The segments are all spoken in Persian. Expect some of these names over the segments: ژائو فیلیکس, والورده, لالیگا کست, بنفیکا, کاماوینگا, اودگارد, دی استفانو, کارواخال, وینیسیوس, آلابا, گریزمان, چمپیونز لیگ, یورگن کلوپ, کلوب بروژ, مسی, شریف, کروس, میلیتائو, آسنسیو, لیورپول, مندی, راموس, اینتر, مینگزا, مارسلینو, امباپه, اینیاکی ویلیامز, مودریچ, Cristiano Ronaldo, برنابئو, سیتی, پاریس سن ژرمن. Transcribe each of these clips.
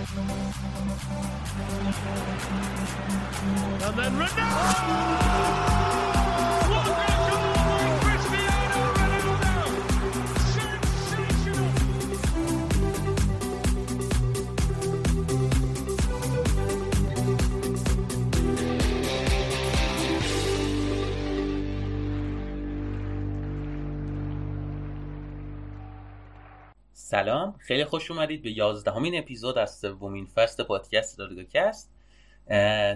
And then Ronaldo! What a goal by Cristiano Ronaldo! Sensational! سلام، خیلی خوش اومدید به 11مین اپیزود از سومین فصل پادکست لالیگا کست.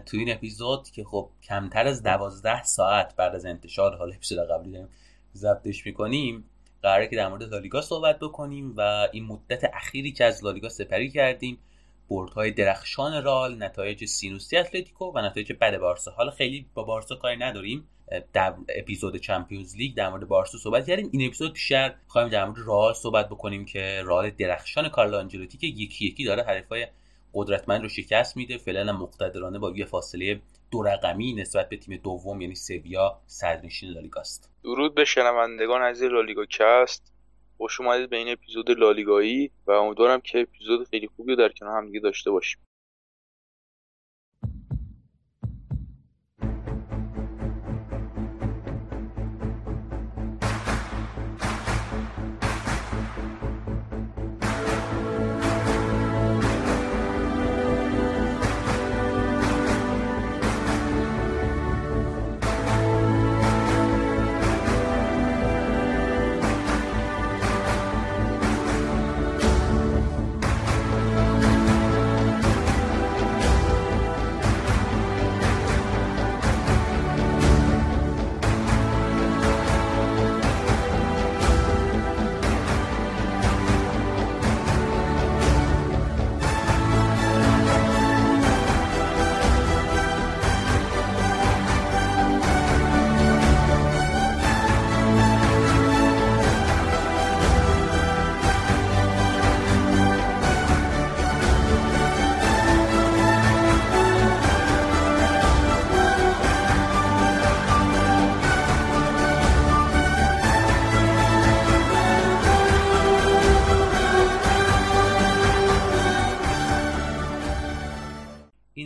تو این اپیزود که خب کمتر از 12 ساعت بعد از انتشار حال اپیزود قبلی داریم ضبطش میکنیم، قراره که در مورد لالیگا صحبت بکنیم و این مدت اخیری که از لالیگا سپری کردیم، بردهای درخشان رئال، نتایج سینوسی اتلتیکو و نتایج بد بارسا. حالا خیلی با بارسا کاری نداریم، در اپیزود چمپیونز لیگ در مورد بارسا صحبت کردیم، این اپیزود بیشتر می‌خوایم در مورد رئال صحبت بکنیم که رئال درخشان کارلو آنچلوتی که یکی یکی داره حریفای قدرتمند رو شکست میده، فعلا مقتدرانه با یه فاصله دو رقمی نسبت به تیم دوم یعنی سیویا صدرنشین لالیگا است. درود به شنوندگان عزیز لالیگا کست، خوش اومدید به این اپیزود لالیگایی و امیدوارم که اپیزود خیلی خوبی رو در کنار هم دیگه داشته باشیم.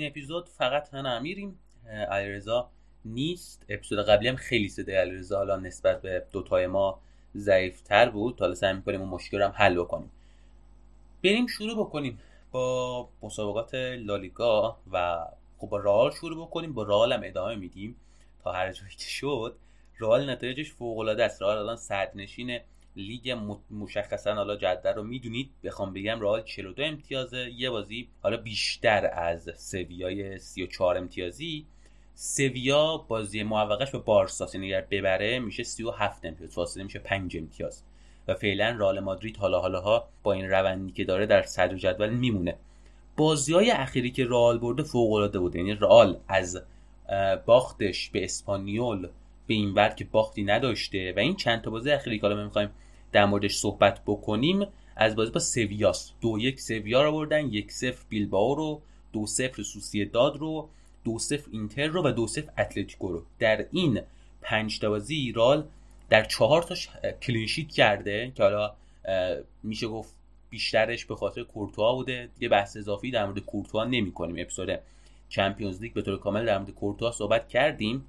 اپیزود فقط من امیریم، علیرضا نیست. اپیزود قبلی هم خیلی صدای علیرضا حالا نسبت به دوتای ما ضعیف‌تر بود، حالا سعی می‌کنیم اون مشکل رو هم حل بکنیم. بریم شروع بکنیم با مسابقات لالیگا و خب با رئال شروع بکنیم، با رئال هم ادامه میدیم تا هر جایی که شد. رئال نتایجش فوق‌العاده است، رئال الان صدرنشین لیگ، مشخصاً حالا جدول رو میدونید، بخوام بگم رئال 42 امتیازه، یه بازی حالا بیشتر از سویای 34 امتیازی. سویا بازی موفقش به بارسا، یعنی اگر ببره میشه 37 امتیاز، فاصله میشه 5 امتیاز و فعلا رئال مادرید حالاها با این روندی که داره در صدر جدول میمونه. بازی‌های اخیری که رئال برده فوق‌العاده بود، یعنی رئال از باختش به اسپانیول به این ور که باختی نداشته و این چند تا بازی اخیری که حالا می‌خوایم در موردش صحبت بکنیم، از بازی با سیویاس 2-1 سیویا رو بردن، 1-0 بیلبائو رو، 2-0 سوسیداد رو، 2-0 اینتر رو و 2-0 اتلتیکو رو. در این 5 تا بازی رئال در 4 تاش کلین شیت کرده که حالا میشه گفت بیشترش به خاطر کورتوا بوده. یه بحث اضافی در مورد کورتوا نمی‌کنیم، اپیزود چمپیونز لیگ به طور کامل در مورد کورتوا صحبت کردیم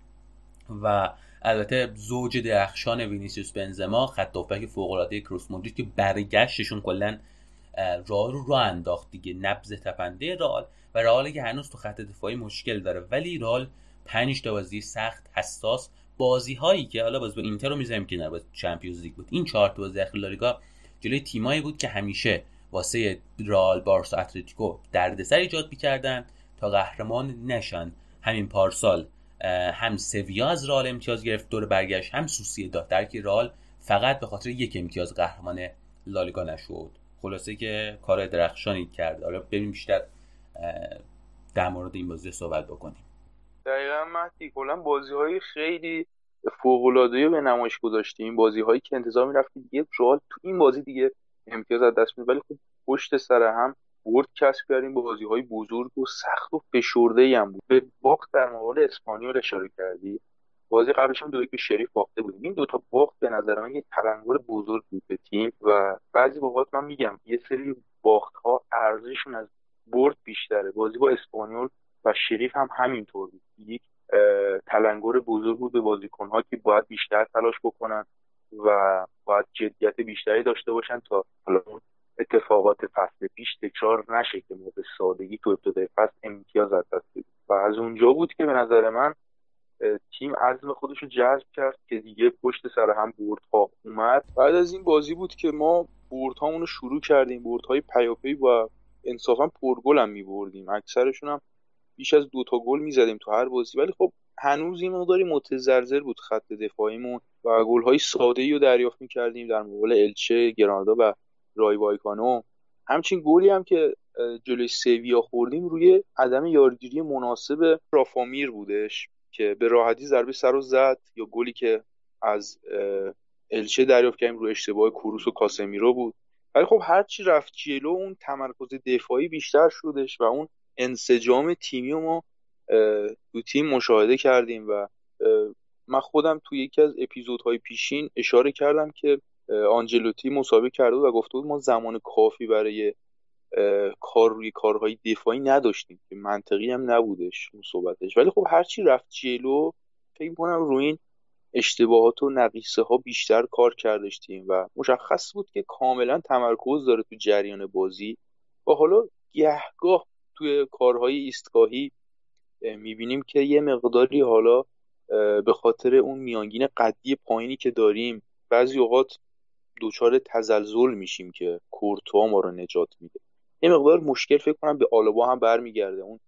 و البته زوج درخشان وینیسیوس بنزما، خط هافبک فوق‌العاده کروس مودریچ که برگشتشون کلا رئال رو انداخت دیگه، نبض تپنده رئال و رئالی که هنوز تو خط دفاعی مشکل داره، ولی رئال 5 تا بازی سخت حساس، بازی‌هایی که حالا باز با اینتر رو می‌ذاریم که نه باز چمپیونز لیگ بود، این 4 تا بازی اخیر لالیگا جلوی تیمایی بود که همیشه واسه رئال، بارسا، اتلتیکو دردسر ایجاد می‌کردن تا قهرمان نشن. همین پارسال هم سویا از رئال امتیاز گرفت دور برگشت، هم سوسیداد، در که رئال فقط به خاطر یک امتیاز قهرمان لالیگا نشد. خلاصه که کار درخشانی کرد. حالا بریم بیشتر در مورد این بازی صحبت بکنیم. دقیقاً مهدی، کلا بازی‌های خیلی فوق‌العاده‌ای به نمایش گذاشتیم، این بازی‌هایی که انتظار می‌رفت دیگه رئال تو این بازی دیگه امتیاز از دست می‌ده، ولی خب پشت سر هم برد کسب کردیم، بازی‌های بزرگ و سخت و فشرده‌ای هم بود. به باخت در مقابل اسپانیول اشاره کردی، بازی قبلش هم 2-1 به شریف باخته بودیم. این دوتا باخت به نظر من یه تلنگر بزرگ بود به تیم و بعضی اوقات من میگم یه سری باخت‌ها ارزششون از برد بیشتره. بازی با اسپانیول و شریف هم همینطور بود، یک تلنگر بزرگ بود به بازیکن‌ها که باید بیشتر تلاش بکنن و باید جدیت بیشتری داشته باشن تا اتفاقات فصل پیش تکرار نشه که ما به سادگی تو ابتدای فصل امتیاز از دست بدیم. و از اونجا بود که به نظر من تیم عزم خودش رو جذب کرد که دیگه پشت سر هم بردها اومد. بعد از این بازی بود که ما بردهامون رو شروع کردیم، بردهای پیاپی و انصافا پرگل هم می‌بردیم، اکثرشون هم بیش از 2 تا گل می‌زدیم تو هر بازی، ولی خب هنوز این مقداری متزلزل بود خط دفاعیمون و گل‌های ساده‌ای رو دریافت می‌کردیم در مقابل الچه، گرانادا و رای وایکانو. همچین گلی هم که جلوی سیویا خوردیم روی عدم یارگیری مناسب رافامیر بودش که به راحتی ضربه سر رو زد، یا گلی که از الچه دریافت کردیم روی اشتباه کروس و کاسمیرو بود. ولی خب هر چی رفت جلو اون تمرکز دفاعی بیشتر شدش و اون انسجام تیمی رو ما دو تیم مشاهده کردیم و من خودم توی یکی از اپیزودهای پیشین اشاره کردم که آنچلوتی مسابقه کرده بود و گفته بود ما زمان کافی برای کار روی کارهای دفاعی نداشتیم که منطقی هم نبودش اون صحبتش. ولی خب هرچی رفت جلو فکر می‌کنم روی این اشتباهات و نقیصه‌ها بیشتر کار کردشتیم و مشخص بود که کاملا تمرکز داره تو جریان بازی. و حالا گهگاه توی کارهای ایستگاهی می‌بینیم که یه مقداری حالا به خاطر اون میانگین قدی پایینی که داریم بعضی اوقات دوچار تزلزل میشیم که کورتوا ما رو نجات میده. یه مقدار مشکل فکر کنم به آلابا هم برمیگرده، اون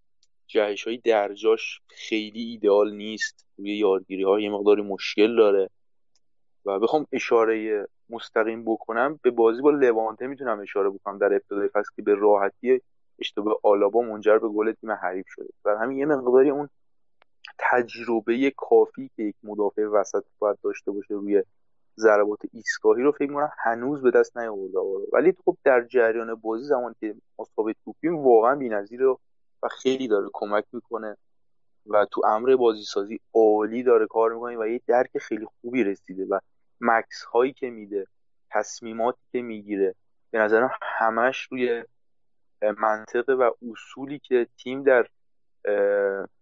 جهش‌های درجاش خیلی ایدئال نیست، روی یارگیری‌ها یه مقداری مشکل داره. و بخوام اشاره مستقیم بکنم به بازی با لوانته میتونم اشاره بکنم در ابتدای فصل که به راحتی اشتباه آلابا منجر به گل تیم حریف شده. برای همین یه مقداری اون تجربه کافی که یک مدافع وسط باید داشته باشه روی ضربات ایستگاهی رو فکر می‌کنم هنوز به دست نیاورده. ولی خب در جریان بازی زمانی که مصاحبه توپیم واقعا بی‌نظیره و خیلی داره کمک میکنه و تو امر بازی سازی عالی داره کار میکنه و یه درک خیلی خوبی رسیده و مکس هایی که میده، تصمیماتی که میگیره به نظرم همش روی منطقه و اصولی که تیم در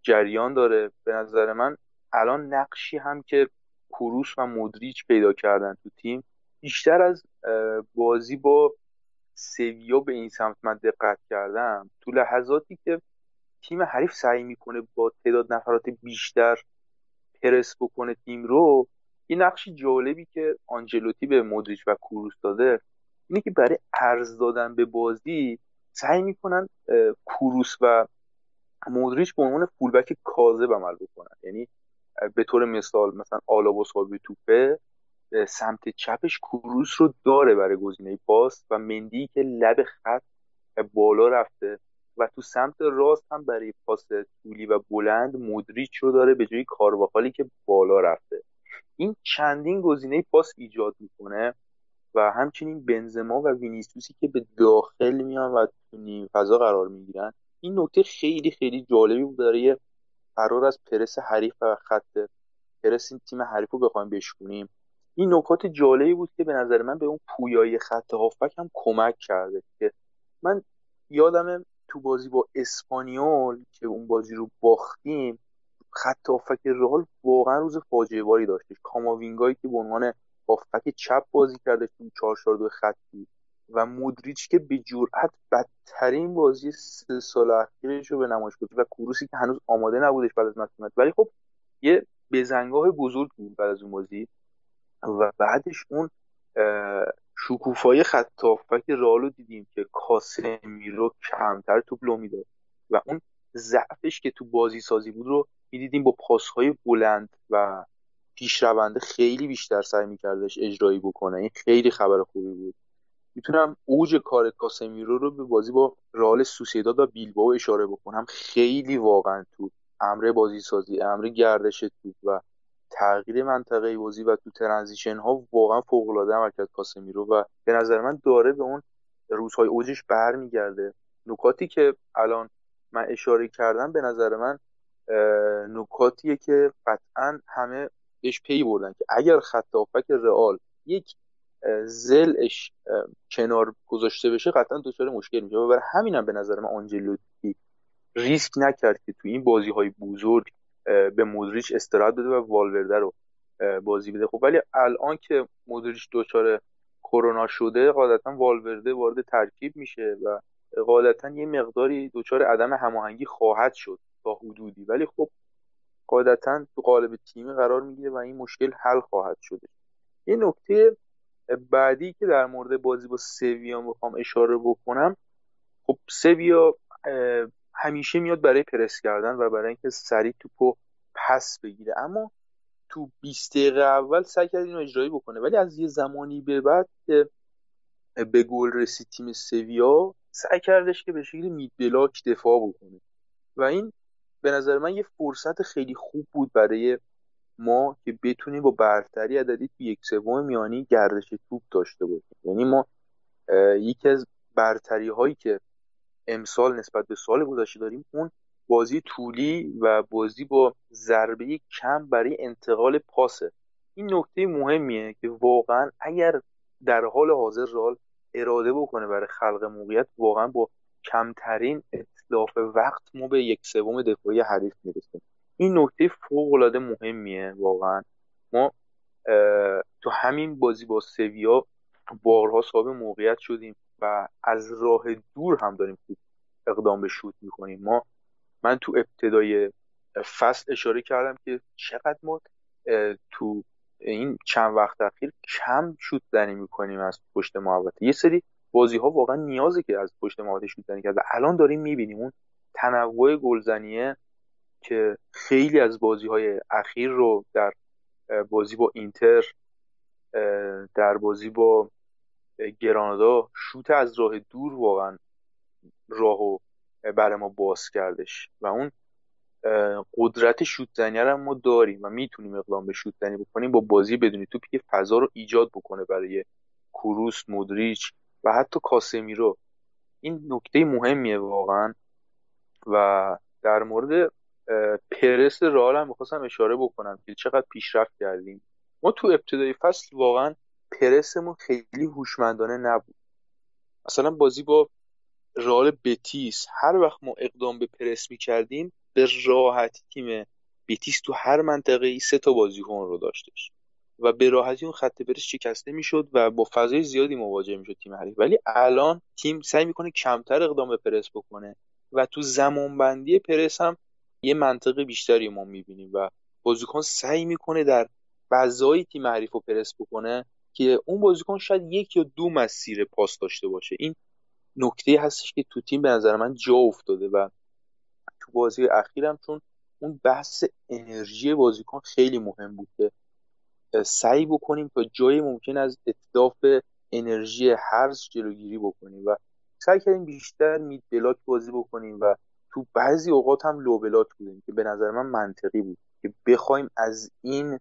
جریان داره. به نظر من الان نقشی هم که کروس و مودریچ پیدا کردن تو تیم بیشتر از بازی با سیویا به این سمت من دقت کردم، تو لحظاتی که تیم حریف سعی میکنه با تعداد نفرات بیشتر پرس بکنه تیم رو، این نقش جالبی که آنچلوتی به مودریچ و کروس داده اینه که برای عرض دادن به بازی سعی میکنن کروس و مودریچ به عنوان فولبک کاذب عمل بکنن. یعنی به طور مثال مثلا آلابا صاحب توپه، سمت چپش کروس رو داره برای گزینه پاس و مندی که لب خط بالا رفته و تو سمت راست هم برای پاس طولی و بلند مودریچ رو داره به جای کارواخالی که بالا رفته. این چندین گزینه پاس ایجاد میکنه و همچنین بنزما و وینیسیوسی که به داخل میان و تو نیم فضا قرار میگیرن. این نکته خیلی خیلی جالبی بود برای قرار از پرس حریف و خط پرس این تیم حریف رو بخوایم بشکنیم. این نکات جالبی بود که به نظر من به اون پویایی خط هافبک هم کمک کرده که من یادمه تو بازی با اسپانیول که اون بازی رو باختیم خط هافبک رئال واقعا روز فاجعه باری داشتش. کاماوینگایی که به عنوان هافبک چپ بازی کرده تو 4-4-2 خطی و مودریچ که به جرأت بدترین بازی 3 سال اخیرش رو به نمایش گذاشت و کوروسی که هنوز آماده نبودش بعد از مصونیت، ولی خب یه بزنگاه بزرگ بود بعد از اون بازی و بعدش اون شکوفایی خط هافبک رئال رو دیدیم که کاسمیرو کمتر توپ لو میداد و اون ضعفش که تو بازی سازی بود رو میدیدیم با پاس‌های بلند و پیشرونده خیلی بیشتر سعی می‌کردش اجرایی بکنه. این خیلی خبر خوبی بود. میتونم اوج کار کاسمیرو رو به بازی با رئال سوسیداد و بیلبائو اشاره بکنم. خیلی واقعا تو امر بازی سازی، امر گردش توپ و تغییر منطقه بازی و تو ترانزیشن ها واقعا فوق العاده عمل کرد کاسمیرو و به نظر من داره به اون روزهای اوجش برمیگرده. نکاتی که الان من اشاره کردم به نظر من نکاتیه که قطعا همه بهش پی بردن که اگر خط هافبک رئال یک زلش کنار گذاشته بشه قطعا دچار مشکل میشه. برای همینم به نظر من آنچلوتی ریسک نکرد که تو این بازی‌های بزرگ به مودریچ استراحت بده و والورده رو بازی بده. خب ولی الان که مودریچ دچار کرونا شده قاعدتاً والورده وارد ترکیب میشه و قاعدتاً یه مقداری دچار عدم هماهنگی خواهد شد تا حدودی، ولی خب قاعدتاً تو قالب تیمی قرار میگیره و این مشکل حل خواهد شد. این نکته بعدی که در مورد بازی با سیویا میخوام اشاره بکنم، خب سیویا همیشه میاد برای پرس کردن و برای اینکه سریع توپو پس بگیره، اما تو 20 دقیقه اول سعی کرد اینو اجرایی بکنه، ولی از یه زمانی به بعد که به گل رسید تیم سیویا سعی کردش که به شکلی مید بلاک دفاع بکنه و این به نظر من یه فرصت خیلی خوب بود برای ما که بتونیم با برتری عددی توی 1/3 میانی گردش توپ داشته باشیم. یعنی ما یکی از برتری هایی که امسال نسبت به سال گذشته داریم اون بازی طولی و بازی با ضربه کم برای انتقال پاسه. این نکته مهمیه که واقعا اگر در حال حاضر رئال اراده بکنه برای خلق موقعیت، واقعا با کمترین اتلاف وقت ما به 1/3 دفاعی حریف میرسیم. این نکته فوق‌العاده مهمیه. واقعا ما تو همین بازی با سویا بارها صاحب موقعیت شدیم و از راه دور هم داریم اقدام به شوت میکنیم. من تو ابتدای فصل اشاره کردم که چقدر ما تو این چند وقت اخیر کم شوت زنی میکنیم از پشت محوطه. یه سری بازی‌ها واقعا نیازه که از پشت محوطه شوت زنی کرد و الان داریم میبینیم اون تنوع گلزنیه که خیلی از بازی‌های اخیر رو در بازی با اینتر، در بازی با گرانادا، شوت از راه دور واقعا راهو برای ما باز کردش و اون قدرت شوت زنی رو ما داریم و میتونیم اقدام به شوت زنی بکنیم با بازی بدون توپ که فضا رو ایجاد بکنه برای کروس، مودریچ و حتی کاسمیرو. این نکته مهمیه واقعا. و در مورد پرس رئال هم می‌خواستم اشاره بکنم که چقدر پیشرفت کردیم. ما تو ابتدای فصل واقعا پرسمون خیلی هوشمندانه نبود. مثلا بازی با رئال بتیس هر وقت ما اقدام به پرس می‌کردیم به راحتی تیم بتیس تو هر منطقه‌ای 3 تا بازیکن رو داشتش و به راحتی اون خط پرس شکسته می‌شد و با فضای زیادی مواجه می‌شد تیم حریف. ولی الان تیم سعی می‌کنه کمتر اقدام به پرس بکنه و تو زمانبندی پرس هم یه منطقه بیشتری ما می‌بینیم و بازیکن سعی می‌کنه در فضای تیم حریف رو پرس بکنه که اون بازیکن شاید 1 یا 2 مسیر پاس داشته باشه. این نکته هستش که تو تیم به نظر من جا افتاده و تو بازی اخیرم چون اون بحث انرژی بازیکن خیلی مهم بود که سعی بکنیم تا جای ممکن از اتلاف انرژی هرز جلوگیری بکنیم و سعی کردیم بیشتر مید بلاک بازی بکنیم و تو بعضی اوقات هم لو بلاک بودیم که به نظر من منطقی بود که بخوایم از این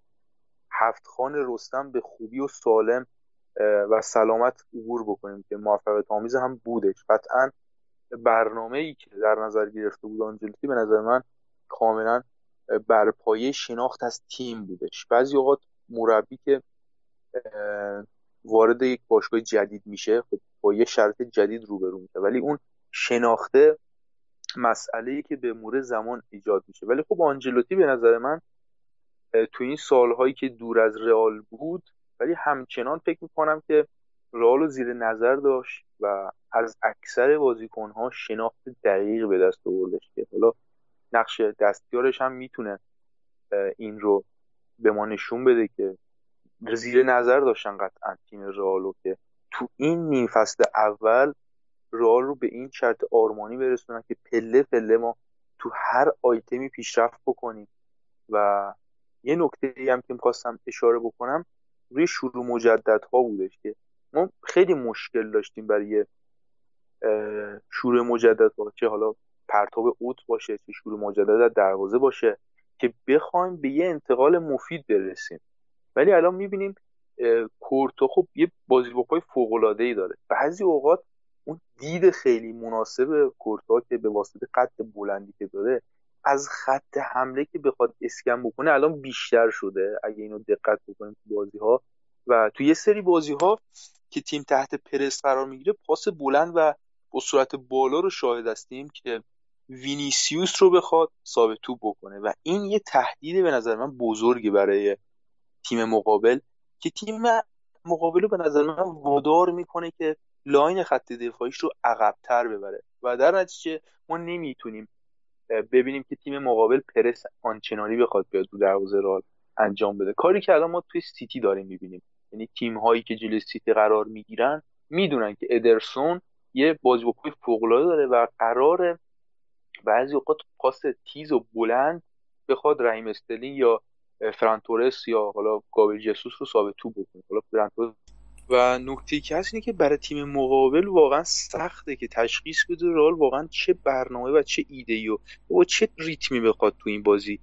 هفت‌خان رستم به خوبی و سالم و سلامت عبور بکنیم که موفقیت آمیز هم بودش. قطعاً برنامه‌ای که در نظر گرفته بود آنچلوتی به نظر من کاملاً بر پایه شناخت از تیم بودش. بعضی اوقات مربی که وارد یک باشگاه جدید میشه خب با یه شرط جدید روبرو میشه، ولی اون شناخته مسئله‌ای که به مرور زمان ایجاد میشه. ولی خب آنچلوتی به نظر من تو این سال‌هایی که دور از رئال بود ولی همچنان فکر میکنم که رئالو زیر نظر داشت و از اکثر بازیکن‌ها شناخت دقیق به دست آوردش که حالا نقش دستیارش هم میتونه این رو به ما نشون بده که زیر نظر داشتن قطعا تیم رئالو که تو این نیم فصل اول رئال رو به این شرط آرمانی برسونن که پله پله ما تو هر آیتمی پیشرفت بکنیم. و یه نکته‌ای هم که می‌خواستم اشاره بکنم روی شروع مجددها بودش که ما خیلی مشکل داشتیم برای شروع مجددها، چه حالا پرتاب اوت باشه چه شروع مجدد در دروازه باشه، که بخوایم به یه انتقال مفید برسیم. ولی الان می‌بینیم کورتوا خب یه بازیکن‌های فوق‌العاده‌ای داره. بعضی اوقات اون دید خیلی مناسب کورتوا که به واسطه قد بلندی که داره از خط حمله که بخواد اسکن بکنه الان بیشتر شده. اگه اینو دقت بکنیم تو بازی‌ها و تو یه سری بازی‌ها که تیم تحت پرس قرار میگیره پاس بلند و با سرعت بالا رو شاهد هستیم که وینیسیوس رو بخواد ثابت توپ بکنه و این یه تهدید به نظر من بزرگی برای تیم مقابل که تیم مقابل رو به نظر من وادار میکنه که لاین خط دفاعیش رو عقب‌تر ببره و در نتیجه ما نمیتونیم ببینیم که تیم مقابل پرس آنچنانی بخواد بیاد رو دروازه رئال انجام بده، کاری که الان ما توی سیتی داریم میبینیم. یعنی تیم هایی که جلوی سیتی قرار میگیرن میدونن که ادرسون یه بازیکن فوق‌العاده داره و قراره بعضی اوقات پاس تیز و بلند بخواد رحیم استرلینگ یا فران تورس یا حالا گابریل جسوس رو ثابت توپ بکنه. حالا فران تورس و نکته‌ای که هست اینه که برای تیم مقابل واقعا سخته که تشخیص بده رئال واقعا چه برنامه و چه ایده‌ای و چه ریتمی بخواد تو این بازی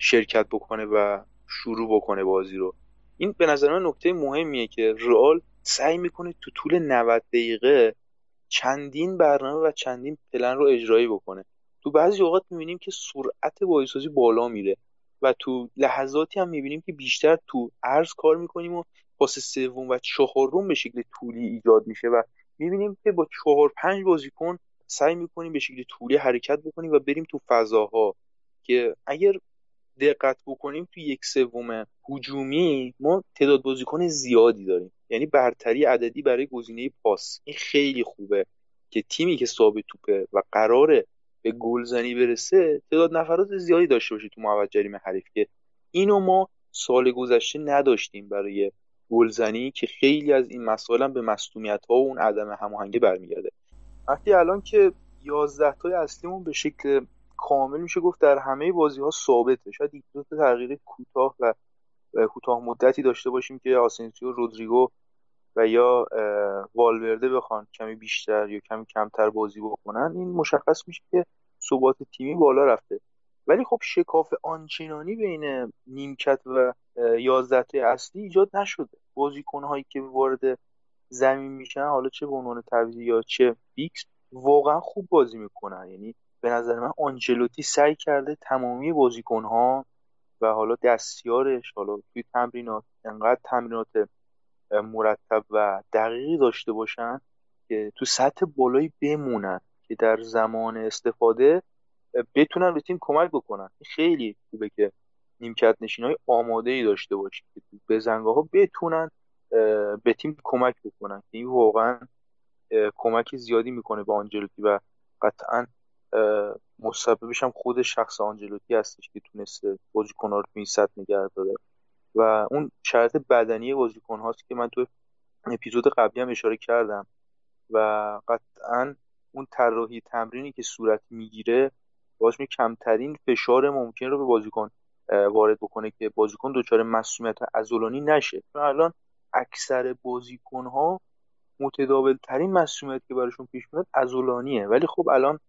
شرکت بکنه و شروع بکنه بازی رو. این به نظر من نکته مهمیه که رئال سعی میکنه تو طول 90 دقیقه چندین برنامه و چندین پلن رو اجرایی بکنه. تو بعضی اوقات میبینیم که سرعت بازیسازی بالا میره و تو لحظاتی هم میبینیم که بیشتر تو عرض کار میکنیم و پاس سوم و چهارم به شکل طولی ایجاد میشه و میبینیم که با 4-5 بازیکن سعی میکنیم به شکل طولی حرکت بکنیم و بریم تو فضاها که اگر دقت بکنیم تو 1/3 هجومی ما تعداد بازیکن زیادی داریم، یعنی برتری عددی برای گزینه پاس. این خیلی خوبه که تیمی که صاحب توپه و قراره به گلزنی برسه تعداد نفرات زیادی داشته باشه تو محوط جریمه حریف که اینو ما سال گذشته نداشتیم برای گلزنی که خیلی از این مسائل هم به مصدومیت‌ها و اون عدم هماهنگی برمیگرده. وقتی الان که 11 تای اصلیمون به شکل کامل میشه گفت در همه بازی‌ها ثابته، شاید یک دو تا تغییر کوتاه و کوتاه مدتی داشته باشیم که آسنسیو، رودریگو و یا والورده بخوان کمی بیشتر یا کمی کمتر بازی بکنن، این مشخص میشه که ثبات تیمی بالا رفته. ولی خب شکاف آنچنانی بین نیمکت و 11 تا اصلی ایجاد نشده. بازیکن‌هایی که وارد زمین میشن، حالا چه به عنوان تعویضی یا چه فیکس، واقعا خوب بازی میکنن. یعنی به نظر من آنچلوتی سعی کرده تمامی بازیکن‌ها و حالا دستیارش حالا توی تمرینات انقدر تمرینات مرتب و دقیقی داشته باشن که تو سطح بالایی بمونن که در زمان استفاده بتونن به تیم کمک بکنن. خیلی خوبه که نیمکت نشینای آماده‌ای داشته باشی که بزنگاه‌ها بتونن به تیم کمک بکنن. این واقعا کمک زیادی میکنه به آنچلوتی و قطعاً مسببش هم خود شخص آنچلوتی هستش که تونسته بازیکن‌ها رو توی سطح نگه داره و اون شرط بدنی بازیکن‌هاست که من تو اپیزود قبلی هم اشاره کردم و قطعاً اون طراحی تمرینی که صورت میگیره باعث میشه کمترین فشار ممکن رو به بازیکن وارد بکنه که بازیکن دچار مصونیت عضلانی نشه. چون الان اکثر بازیکن‌ها متداول‌ترین مصونیتی که براشون پیش میاد عضلانیه، ولی خب الان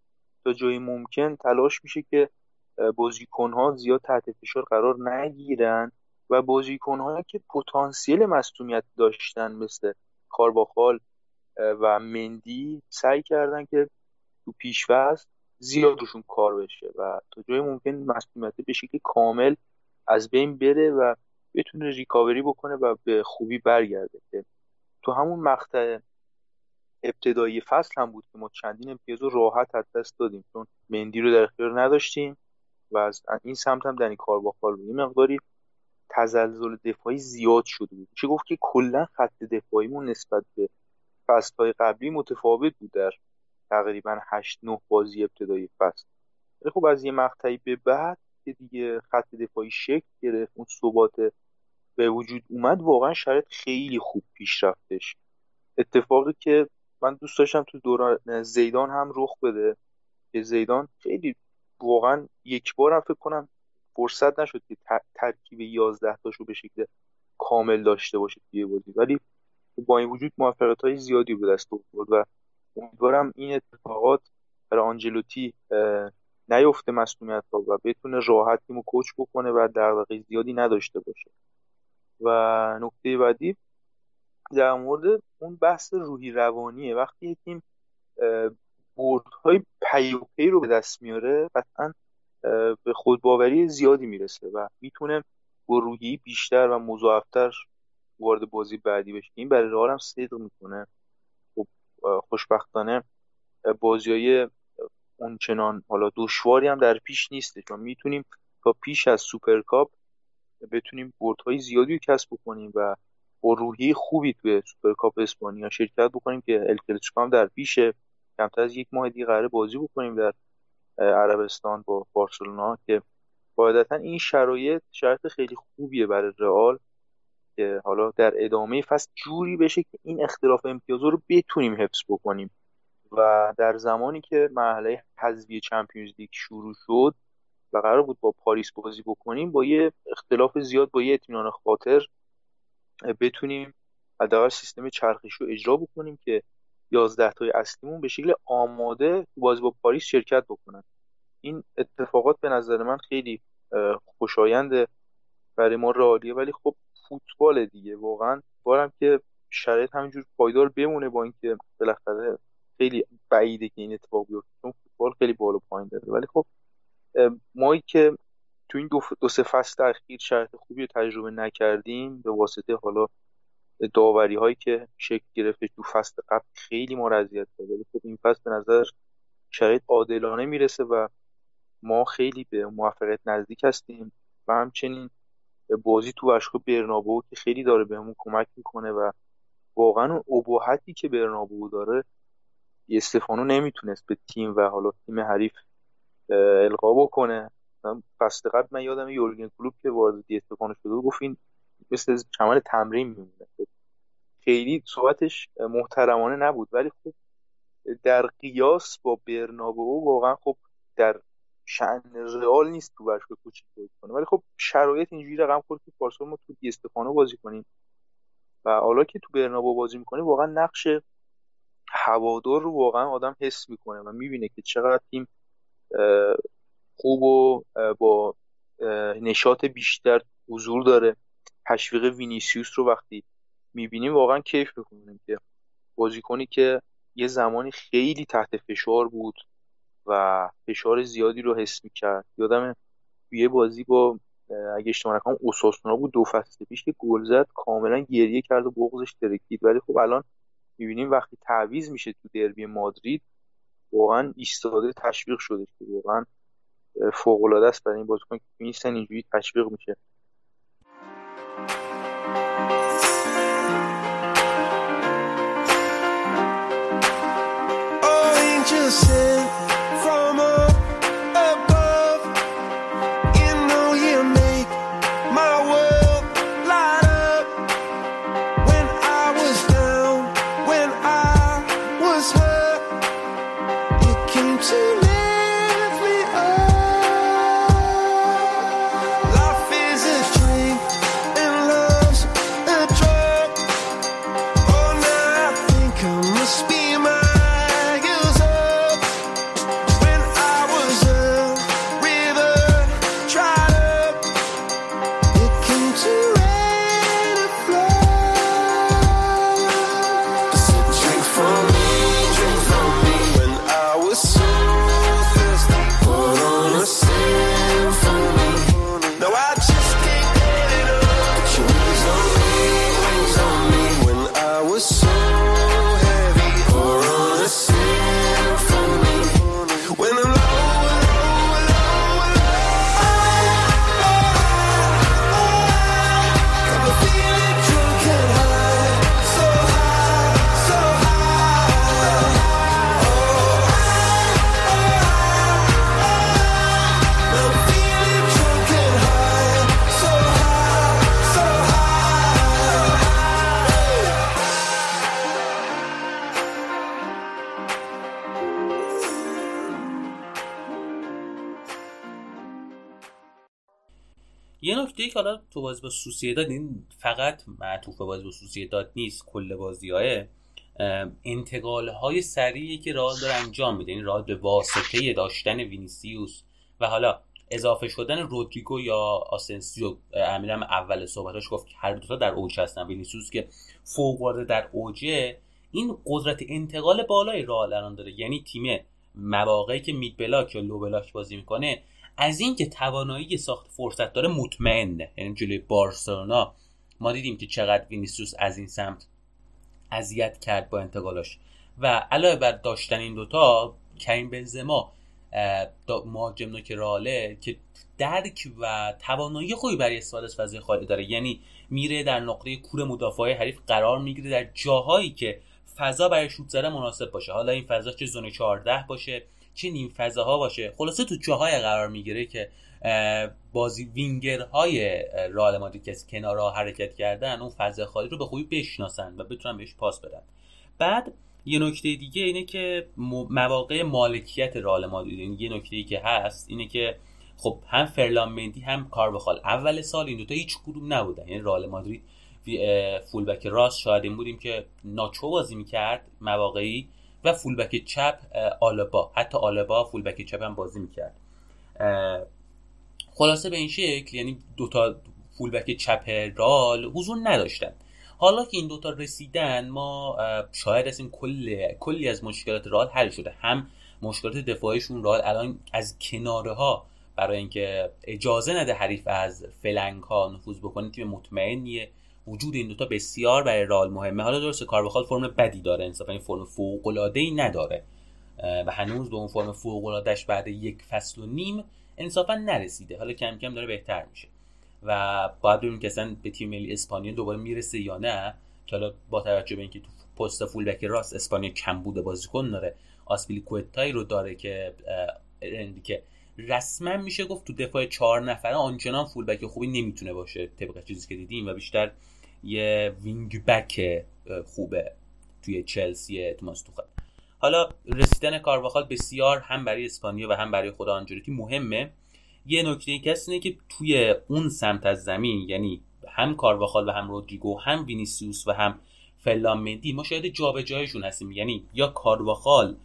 تا جایی ممکن تلاش میشه که بازیکن‌ها زیاد تحت فشار قرار نگیرن و بازیکن‌هایی که پتانسیل مصونیت داشتن مثل کارواخال و مندی سعی کردن که تو پیش‌فصل زیاد روشون کار بشه و تا جایی ممکن مصونیت به شکل کامل از بین بره و بتونه ریکاوری بکنه و به خوبی برگرده. تو همون مقطع ابتدایی فصل هم بود که ما چندین امتیاز رو راحت از دست دادیم چون مندی رو در اختیار نداشتیم و از این سمت هم دنی کارواخال بود. این مقداری تزلزل دفاعی زیاد شده بود. چه گفت که کلا خط دفاعیمون نسبت به فصل‌های قبلی متفاوت بود در تقریبا 8-9 بازی ابتدایی فصل. ولی خب از یه مقطعی به بعد که دیگه خط دفاعی شکل گرفت، اون ثبات به وجود اومد، واقعا شرایط خیلی خوب پیش رفتش. اتفاقی که من دوست داشتم تو دوران زیدان هم رخ بده که زیدان خیلی واقعا یک بار هم فکر کنم فرصت نشد که ترکیب 11 تاشو به شکل کامل داشته باشه توی بازی، ولی با این وجود موفقیت‌های زیادی به دست آورد و امیدوارم این اتفاقات برای آنچلوتی نیفته مصونیت‌ها و بتونه راحت تیمو کوچ بکنه و دغدغه زیادی نداشته باشه. و نکته بعدی در مورد اون بحث روحی روانیه. وقتی تیم بردهای پیوپی رو به دست میاره قطعاً به خودباوری زیادی میرسه و میتونه با روحی بیشتر و مضاعفتر وارد بازی بعدی بشه. این برای رئال هم صدق میکنه. خب خوشبختانه بازیای اونچنان حالا دشواری هم در پیش نیستش، ما میتونیم تا پیش از سوپرکاپ بتونیم بردهای زیادی رو کسب بکنیم و با روحیه خوبی توی سوپرکاپ اسپانیا شرکت بکنیم که اتلتیکو هم در پیشه. کمتر از یک ماه دیگه قراره بازی بکنیم در عربستان با بارسلونا که قاعدتا این شرایط خیلی خوبیه برای رئال که حالا در ادامه فصل جوری بشه که این اختلاف امتیاز رو بتونیم حفظ بکنیم و در زمانی که مرحله حذفی چمپیونز لیگ شروع شد و قرار بود با پاریس بازی بکنیم، با یه اختلاف زیاد، با یه اطمینان خاطر بتونیم حداقل سیستم چرخشی رو اجرا بکنیم که 11 تای اصلیمون به شکل آماده بازی با پاریس شرکت بکنن. این اتفاقات به نظر من خیلی خوشایند برای ما رئالیه، ولی خب فوتبال دیگه، واقعا بارم که شرایط همینجور پایدار بمونه با اینکه بالاخره خیلی بعیده که این اتفاق بیفته، چون فوتبال خیلی بالا پایین داره. ولی خب مایی که تو این دو سه فصل اخیر شرایط خوبی رو تجربه نکردیم به واسطه حالا داوری هایی که شکل گرفت تو فصل قبل خیلی ما رو اذیت کرد، ولی خب این فصل به نظر شرایط عادلانه میرسه و ما خیلی به موفقیت نزدیک هستیم و همچنین بازی تو اشکو برنابئو که خیلی داره بهمون کمک میکنه و واقعا اون ابهتی که برنابئو داره استفانو نمیتونست به تیم و حالا تیم حریف القا بکنه. فصل قبل من یادم یورگن کلوپ که وارد دی استفانو شده گفت این مثل چمن تمرین میمونه، خیلی صحبتش محترمانه نبود، ولی خب در قیاس با برنابئو واقعا خب در شأن رئال نیست تو ورشگاه کوچیک بازی کنه. ولی خب شرایط اینجوری رقم خورد که پارسال ما تو دی استفانو بازی کنیم و حالا که تو برنابئو بازی میکنیم واقعا نقش هوادار رو واقعا آدم حس میکنه و میبینه که چقدر تیم خوب و با نشاط بیشتر حضور داره. تشویق وینیسیوس رو وقتی میبینیم واقعا کیف میکنیم که بازیکنی که یه زمانی خیلی تحت فشار بود و فشار زیادی رو حس میکرد. یادم یه بازی با اگه اشتباه نکنم اوساسونا بود دو فصل پیش که گل زد کاملا گریه کرد و بغضش ترکید، ولی خب الان میبینیم وقتی تعویض میشه تو دربی مادرید واقعا ایستاده تشویق شده که واقعا فوق العاده است برای این بازیکن که میسن اینجوری تشویق میشه. حالا تو بازی با سوسیداد این فقط معطوف به بازی با سوسیداد نیست، کل بازی‌های انتقال‌های سریعی که رئال داره انجام میده، این رئال به واسطه داشتن وینیسیوس و حالا اضافه شدن رودریگو یا آسنسیو، امیرم اول صحبتاش گفت که هر دو تا در اوج هستن، وینیسیوس که فوق‌العاده در اوجه، این قدرت انتقال بالای رئال الان داره. یعنی تیم مواقعی که مید بلاک یا لو بلاک بازی میکنه از این که توانایی ساخت فرصت داره مطمئنه، یعنی جلوی بارسلونا ما دیدیم که چقدر وینیسیوس از این سمت اذیت کرد با انتقالاش و علاوه بر داشتن این دوتا کریم بنزما مهاجم نوک راله که درک و توانایی خوبی برای استفاده از فضای خالی داره، یعنی میره در نقطه کور مدافع حریف قرار میگیره در جاهایی که فضا برای شوت زدن مناسب باشه، حالا این فضا چه زون 14 باشه چه نیم فضاها باشه، خلاصه تو جاهای قرار میگیره که بازی وینگرهای رئال مادرید که کنارها حرکت کردن اون فضای خالی رو به خوبی بشناسن و بتونن بهش پاس بدن. بعد یه نکته دیگه اینه که مواقع مالکیت رئال مادرید، یه نکته‌ای که هست اینه که خب هم فرلان مندی هم کارواخال اول سال این دوتا هیچ کدوم نبودن، یعنی رئال مادرید فول بک راست شاهد این بودیم که ناچو بازی می‌کرد مواقعی و فول بک چپ آلابا، حتی آلابا فول بک چپ هم بازی می‌کرد. خلاصه به این شکل یعنی دوتا فول بک چپ رئال حضور نداشتن. حالا که این دوتا رسیدن ما شاهد هستیم کلی از مشکلات رئال حل شده، هم مشکلات دفاعیشون رئال الان از کناره‌ها برای اینکه اجازه نده حریف از فلنگ ها نفوذ بکنه تیم مطمئنیه، وجود این دوتا بسیار برای رئال مهمه. حالا درسته کارواخال فرم بدی داره، انصافا فرم فوق العاده‌ای نداره و هنوز به اون فرم فوق العاده‌اش بعد یک فصل و نیم انصافا نرسیده، حالا کم کم داره بهتر میشه و باید ببینیم که اصلا به تیم ملی اسپانیا دوباره میرسه یا نه، که حالا با توجه به اینکه تو پست فول بک راست اسپانیا کمبود بازیکن داره، آسپلیکوئتا رو داره که رسما میشه گفت تو دفاع 4 نفره آنچنان فول بک خوبی نمیتونه باشه طبق چیزی که دیدیم و بیشتر یه وینگ بک خوبه توی چلسی توماس توخل. حالا رسیدن کارواخال بسیار هم برای اسپانیا و هم برای خود آنچلوتی مهمه. یه نکته کسی اینه که توی اون سمت از زمین، یعنی هم کارواخال و هم رودریگو هم وینیسیوس و هم فلامندی، ما شاید جابجاییشون هستیم، یعنی یا کارواخال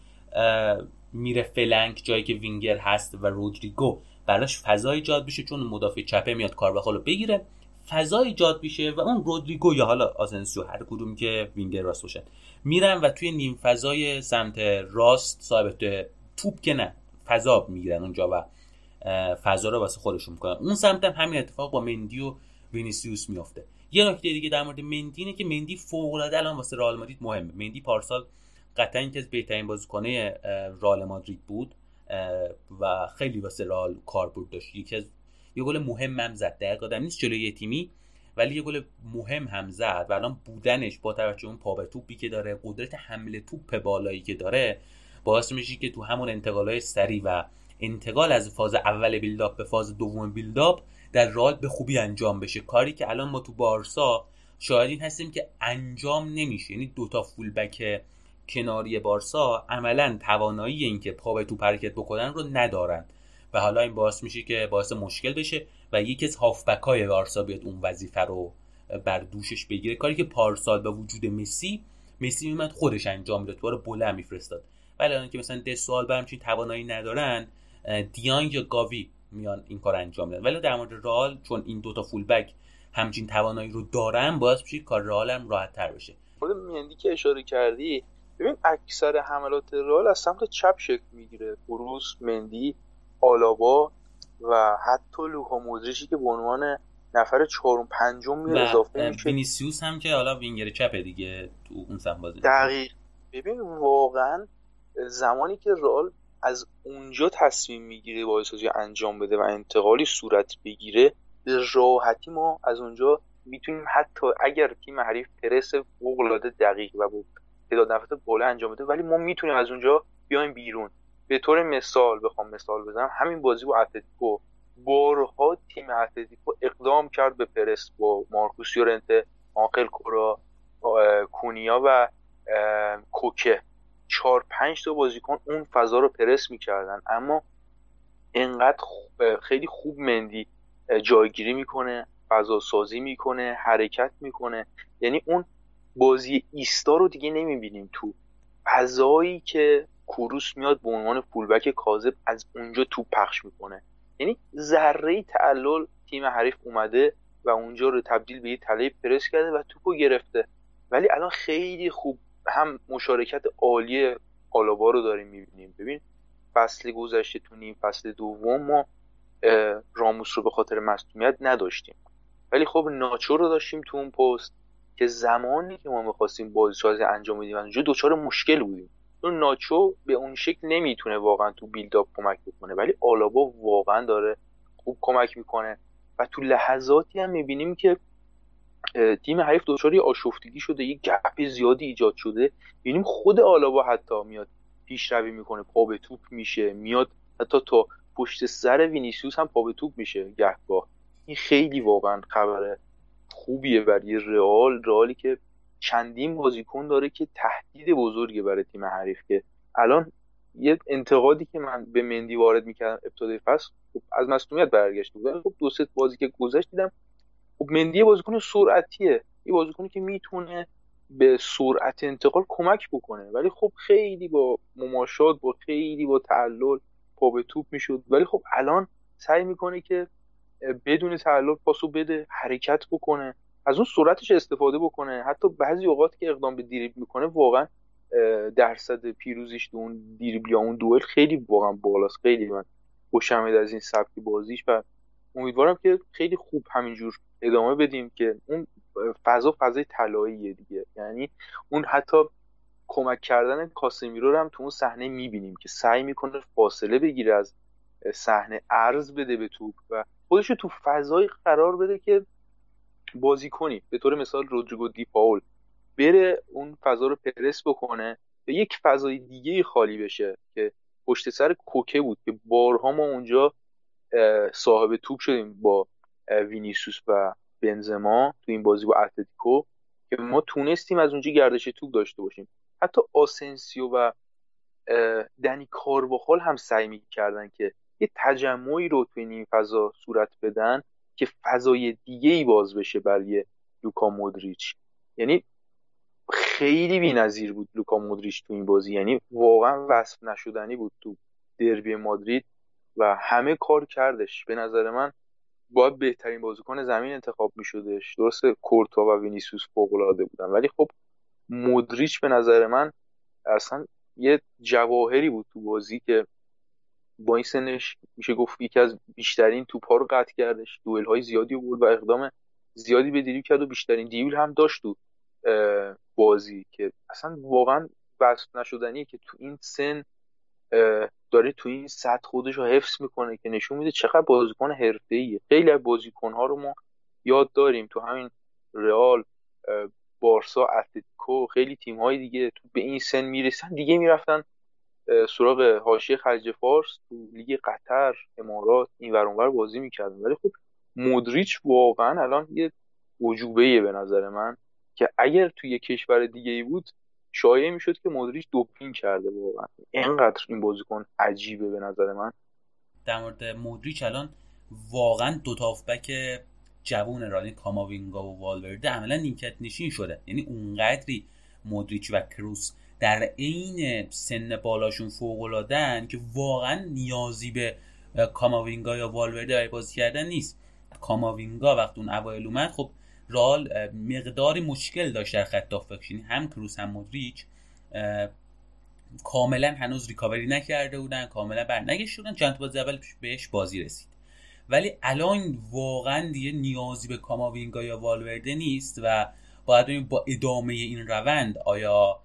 میره فلنک جایی که وینگر هست و رودریگو براش فضا ایجاد میشه چون مدافع چپه میاد کارواخال رو بگیره، فضا ایجاد میشه و اون رودریگو یا حالا آسنسیو هر کدوم که وینگر راست باشن میرن و توی نیم فضای سمت راست صاحب توپ که نه فضا میگیرن اونجا و فضا رو واسه خودشون میکنن. اون سمت هم همین اتفاق با مندی و وینیسیوس میفته. یه نکته دیگه در مورد مندی اینه که مندی فوق العاده الان واسه رئال مادرید مهمه. مندی پارسال قطعا یکی از بهترین بازیکن‌های رئال مادرید بود و خیلی واسه رئال کاربرد داشت. یه گل مهم هم زد، دقیق قدم نیست جلوی تیمی ولی یه گل مهم هم زد و الان بودنش با توجه اون پا به توپی که داره، قدرت حمله توپ بالایی که داره، باعث میشه که تو همون انتقال‌های سریع و انتقال از فاز اول بیلداپ به فاز دوم بیلداپ در رئال به خوبی انجام بشه، کاری که الان ما تو بارسا شاهد این هستیم که انجام نمیشه. یعنی دوتا فول بک کناری بارسا عملاً توانایی این که پا به توپ حرکت بکنن رو ندارن و حالا این باعث میشه که باعث مشکل بشه و یکی از هافبک‌های بارسا بیاد اون وظیفه رو بر دوشش بگیره، کاری که پارسال به وجود مسی میومد خودش انجام میداد، تو رو بلند میفرستاد. ولی الان که مثلا دسوال برامچین توانایی ندارن، دیانگ یا گاوی میان این کار انجام میدن. ولی در مورد رئال چون این دوتا فول بک همچین توانایی رو دارن، باعث میشه کار رئال هم راحت‌تر بشه. خود مندی که اشاره کردی، ببین اکثر حملات رئال از سمت چپ شکل میگیره. کروس، مندی، آلابا و حتی لوکا مودریچی که به عنوان نفر 4 و 5 میره اضافه میشه. وینیسیوس هم که حالا وینگر چپه دیگه تو اون سمت بازی. دقیق. ببین واقعا زمانی که رئال از اونجا تصمیم میگیره بازیسازی انجام بده و انتقالی صورت بگیره، به راحتی ما از اونجا میتونیم حتی اگر تیم حریف پرس فوق العاده دقیق و تعداد نفرات بالا انجام بده، ولی ما میتونیم از اونجا بیایم بیرون. به طور مثال بخوام مثال بزنم، همین بازی با اتلتیکو، بارها تیم اتلتیکو اقدام کرد به پرس با مارکوس یورنته، آنخل کورا، کونیا و کوکه. 4-5 تا بازیکن اون فضا رو پرس میکردن، اما انقدر خیلی خوب مندی جایگیری میکنه، فضا سازی میکنه، حرکت میکنه، یعنی اون بازی ایستا رو دیگه نمیبینیم. تو فضایی که کروس میاد به عنوان فولبک کاذب از اونجا توپ پخش میکنه، یعنی ذره تعلل تیم حریف اومده و اونجا رو تبدیل به یه تله پرس کرده و توپو گرفته. ولی الان خیلی خوب هم مشارکت عالی آلابا رو داریم میبینیم. ببین فصل گذشته تو نیم فصل دوم ما راموس رو به خاطر مصدومیت نداشتیم، ولی خب ناچو رو داشتیم تو اون پست که زمانی که ما می‌خواستیم بازسازی انجام بدیم اونجا دوچار مشکل بودیم. اون ناچو به اون شکل نمیتونه واقعا تو بیلداپ کمک بکنه، ولی آلابا واقعا داره خوب کمک میکنه و تو لحظاتی هم میبینیم که تیم حریف دوچاری آشفتگی شده، یه گپ زیادی ایجاد شده، میبینیم خود آلابا حتی میاد پیشروی میکنه، پا به توپ میشه، میاد حتی تا پشت سر وینیسیوس هم پا به توپ میشه گهگاه. این خیلی واقعا خبر خوبیه برای رئال، رئالی که چندین بازیکن داره که تهدید بزرگی برای تیم حریف. که الان یه انتقادی که من به مندی وارد میکردم ابتدای فصل، خب از مصونیت برگشت بود، خب دو سه بازی که گذشت دیدم خب مندی بازیکن سرعتیه، یه بازیکنی که میتونه به سرعت انتقال کمک بکنه، ولی خب خیلی با مماشات، با خیلی با تعلل پا به توپ میشد، ولی خب الان سعی میکنه که بدون تعلل پاسو بده، حرکت بکنه، از اون سرعتش استفاده بکنه. حتی بعضی اوقات که اقدام به دریبل میکنه واقعا درصد پیروزیش تو اون دریبل یا اون دوئل خیلی واقعا بالاست. خیلی من خوشم میاد از این سبک بازیش و امیدوارم که خیلی خوب همینجور ادامه بدیم که اون فضای طلاییه دیگه. یعنی اون حتی کمک کردن کاسمیرو رو هم تو اون صحنه میبینیم که سعی میکنه فاصله بگیره از صحنه، عرض بده به توپ و خودش رو تو فضای قرار بده که بازیکنی به طور مثال رودریگو دی پاول بره اون فضا رو پرس بکنه و یک فضای دیگه خالی بشه که پشت سر کوکه بود که بارها ما اونجا صاحب توپ شدیم با وینیسیوس و بنزما تو این بازی با اتلتیکو که ما تونستیم از اونجا گردش توپ داشته باشیم. حتی آسنسیو و دنی کارواخال هم سعی می‌کردن که یه تجمعی رو تو این فضا صورت بدن که فضای دیگه‌ای باز بشه برای لوکا مودریچ. یعنی خیلی بی‌نظیر بود لوکا مودریچ تو این بازی، یعنی واقعا وصف نشدنی بود تو دربی مادرید و همه کار کردش. به نظر من باید بهترین بازیکن زمین انتخاب می‌شدش. درسته کورتوا و وینیسیوس فوق‌العاده بودن، ولی خب مودریچ به نظر من اصلا یه جواهری بود تو بازی که با این سنش میشه گفت یکی از بیشترین توپ‌ها رو قطع کردش، دوئل‌های زیادی بود و اقدام زیادی به دریبل کرد و بیشترین دریبل هم داشت تو بازی که اصلا واقعا بحث نشدنیه که تو این سن داره تو این سطح خودش رو حفظ میکنه که نشون میده چقدر بازیکن حرفه‌ایه. خیلی از بازیکن‌ها رو ما یاد داریم تو همین رئال، بارسا، اتلتیکو، خیلی تیم‌های دیگه تو به این سن میرسن دیگه میرفتن سراغ حاشیه خلیج فارس تو لیگ قطر، امارات، این ور اونور بازی میکردن. ولی خب مودریچ واقعا الان یه عجوبه‌ایه به نظر من که اگر تو یه کشور دیگه‌ای بود شایعه میشد که مودریچ دوپینگ کرده. واقعا اینقدر این بازیکن عجیبه به نظر من. در مورد مودریچ الان واقعا دو تا هافبک جوون رئال، کاماوینگا و والورده، عملاً نیمکت نشین شده. یعنی اونقدری مودریچ و کروس در این سن بالاشون فوق‌العاده‌ان که واقعا نیازی به کاماوینگا یا والورده برای بازی کردن نیست. کاماوینگا وقتی اون اوایل اومد خب رئال مقداری مشکل داشت در خط دفاعش، هم کروس هم مودریچ کاملا هنوز ریکاوری نکرده بودن، کاملا برنگشتن، چند تا بازی اول بهش بازی رسید. ولی الان واقعا دیگه نیازی به کاماوینگا یا والورده نیست و باید ببینیم با ادامه این روند آیا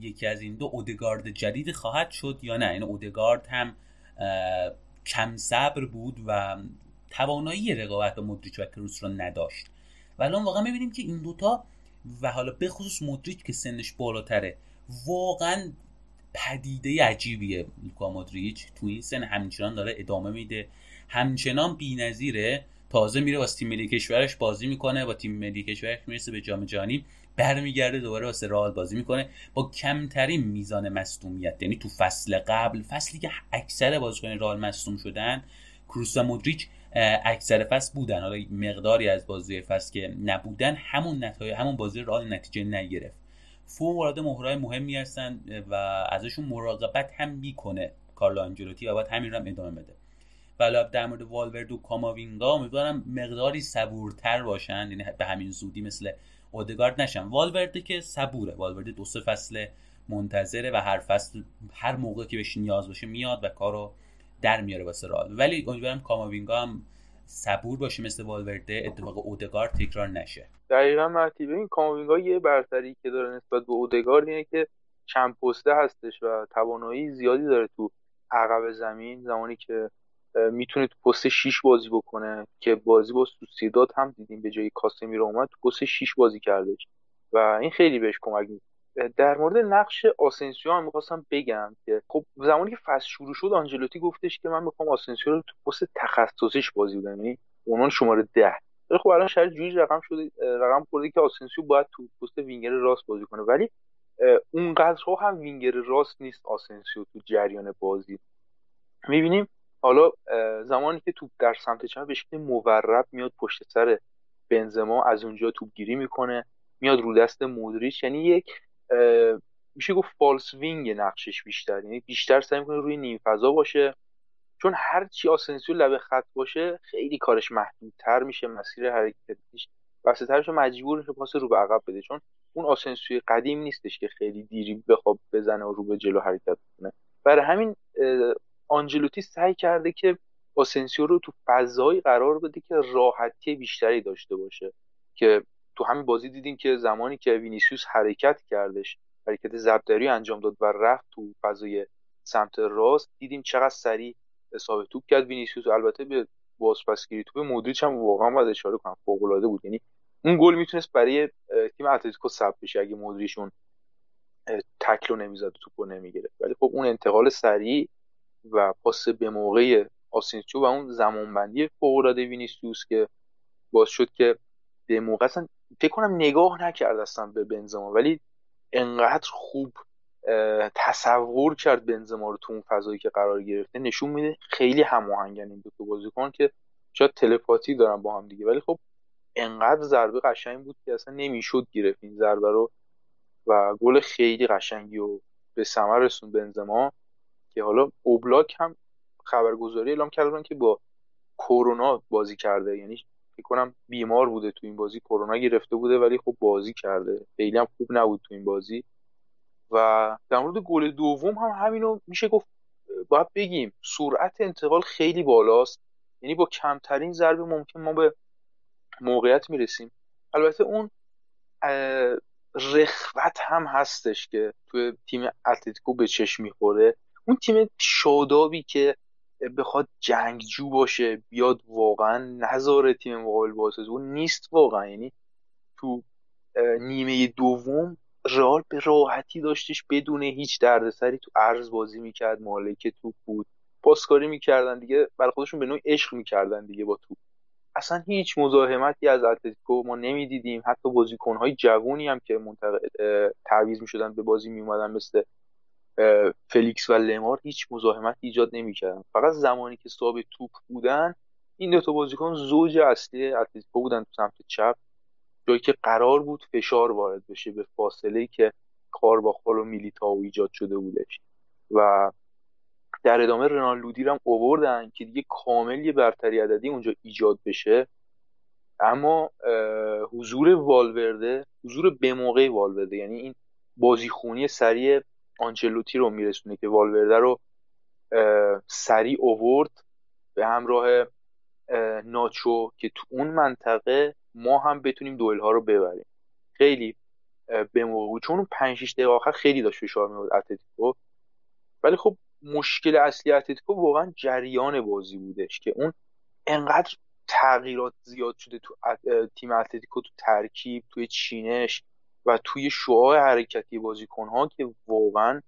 یکی از این دو اودگارد جدید خواهد شد یا نه. این اودگارد هم کم صبر بود و توانایی رقابت با مودریچ و کروس رو نداشت و الان واقعا میبینیم که این دوتا و حالا به خصوص مودریچ که سنش بالاتره واقعا پدیده عجیبیه. لوکا مودریچ تو این سن همچنان داره ادامه میده، همچنان بی‌نظیره. تازه میره واسه تیم ملی کشورش بازی میکنه، با تیم ملی کشورش میرسه به جام جهانی، برمیگرده دوباره واسه رئال بازی میکنه با کمترین میزان مصدومیت. یعنی تو فصل قبل، فصلی که اکثر بازیکنان رئال مصدوم شدن، کروس و مودریچ اکثر فصل بودن، حالا مقداری از بازی فصل که نبودن همون بازی رئال نتیجه نگرفت. فوق العاده مهرای مهمی هستن و ازشون مراقبت هم میکنه کارلو آنچلوتی و بعد همین رو هم ادامه بده. حالا در مورد والورده و کاماوینگا امیدوارم مقداری صبورتر باشن، یعنی به همین زودی مثل اودگارد نشن. والورده که صبوره، والورده دو سه فصل منتظره و هر فصل هر موقع که بهش نیاز باشه میاد و کارو در میاره واسه رئال. ولی امیدوارم کاماوینگا هم صبور باشیم مثل والورده اتفاق اودگارد تکرار نشه. دقیقاً مرتیبه این کاماوینگا یه برتری که داره نسبت به اودگارد اینه که چند پسته هستش و توانایی زیادی داره تو عقب زمین، زمانی که میتونه تو پست 6 بازی بکنه که بازی با سوسیداد هم دیدیم به جای کاسمیرو اومد تو پست 6 بازی کردش و این خیلی بهش کمک می‌کنه. در مورد نقش آسنسیو هم می‌خواستم بگم که خب زمانی که فصل شروع شد آنچلوتی گفتش که من می‌خوام آسنسیو رو تو پست تخصصیش بازی بدم، یعنی عنوان شماره 10. ولی خب الان شرط جوری رقم خورده که آسنسیو باید تو پست وینگر راست بازی کنه، ولی اونقدر هم وینگر راست نیست آسنسیو تو جریان بازی. می‌بینیم حالا زمانی که توپ در سمت چپ به شکل مورب میاد پشت سر بنزما، از اونجا توپگیری میکنه میاد رو دست مودریچ، یعنی یک میشه گفت فالس وینگ نقشش بیشتر، یعنی بیشتر سعی میکنه روی نیم فضا باشه، چون هر چی آسنسیو لبه خط باشه خیلی کارش محدودتر میشه، مسیر حرکتیش وسط‌ترش مجبور میشه پاس رو به عقب بده، چون اون آسنسیو قدیم نیستش که خیلی دیری بخواد بزنه و رو به جلو حرکت کنه. برای همین آنجلوتی سعی کرده که آسنسیو رو تو فضایی قرار بده که راحتی بیشتری داشته باشه، که تو همین بازی دیدیم که زمانی که وینیسیوس حرکت کردش، حرکت زبدری انجام داد و رفت تو فضای سمت راست، دیدیم چقدر سریع اصابه توپ کرد وینیسیوس. البته به بازپسگیری توپ مودریچ هم واقعا باید اشاره کنم، فوق‌العاده بود، یعنی اون گل میتونست برای تیم اتلتیکو ثبت بشه اگه مودریچ اون تکلو نمیزد، توپو نمیگرفت. ولی خب اون انتقال سریع و پاس به موقع آسنسیو و اون زمانبندی فوق‌العاده وینیسیوس که باز شد که به موقع اصلا فکر کنم نگاه نکرد اصلا به بنزما، ولی انقدر خوب تصور کرد بنزما رو تو اون فضایی که قرار گرفته، نشون میده خیلی هماهنگن این دو تا بازیکن که شاید تلپاتی دارن با هم دیگه. ولی خب انقدر ضربه قشنگ بود که اصلا نمیشد گرفت این ضربه رو و گل خیلی قشنگی و به ثمر رسوند بنزما، که حالا اوبلاک هم خبرگزاری اعلام کردن که با کرونا بازی کرده، یعنی فکر کنم بیمار بوده تو این بازی، کرونا گرفته بوده ولی خب بازی کرده، خیلی هم خوب نبود تو این بازی. و در مورد گل دوم هم همینو میشه گفت، باید بگیم سرعت انتقال خیلی بالاست، یعنی با کمترین ضربه ممکن ما به موقعیت میرسیم. البته اون رخوت هم هستش که تو تیم اتلتیکو به چشم میخوره، اون تیم شادابی که بخواد جنگجو باشه، بیاد واقعا نذاره تیم مقابل بازسازی، اون نیست واقعا. یعنی تو نیمه دوم رئال به راحتی داشتش بدون هیچ دردسری تو عرض بازی میکرد، مالک توپ بود، پاسکاری میکردن دیگه، برای خودشون به نوعی عشق میکردن دیگه با توپ، اصلا هیچ مزاحمتی از اتلتیکو ما نمیدیدیم. حتی بازیکن‌های جوونی هم که تعویض میشدن به بازی میومدن مثل فلیکس و لمار هیچ مزاحمت ایجاد نمی‌کردن، فقط زمانی که صاحب توپ بودن این دو تا بازیکن زوج اصلی اتلتیکو بودن تو سمت چپ، جایی که قرار بود فشار وارد بشه به فاصله‌ای که کارواخال و میلیتائو ایجاد شده بودش. و در ادامه رنالدودی هم آوردن که دیگه کامل یه برتری عددی اونجا ایجاد بشه، اما حضور به موقع والورده، یعنی این بازیخونی سریع آنچلوتی رو میرسونه که والورده رو سریع اوورد به همراه ناچو که تو اون منطقه ما هم بتونیم دوئل ها رو ببریم. خیلی به موقع، چون اون 5-6 دقیقه آخر خیلی داشت فشار می‌آورد اتلتیکو. ولی خب مشکل اصلی اتلتیکو واقعا جریان بازی بودش که اون انقدر تغییرات زیاد شده تو تیم اتلتیکو، تو ترکیب، توی چینش و توی شعاع حرکتی بازیکن‌ها که واقعا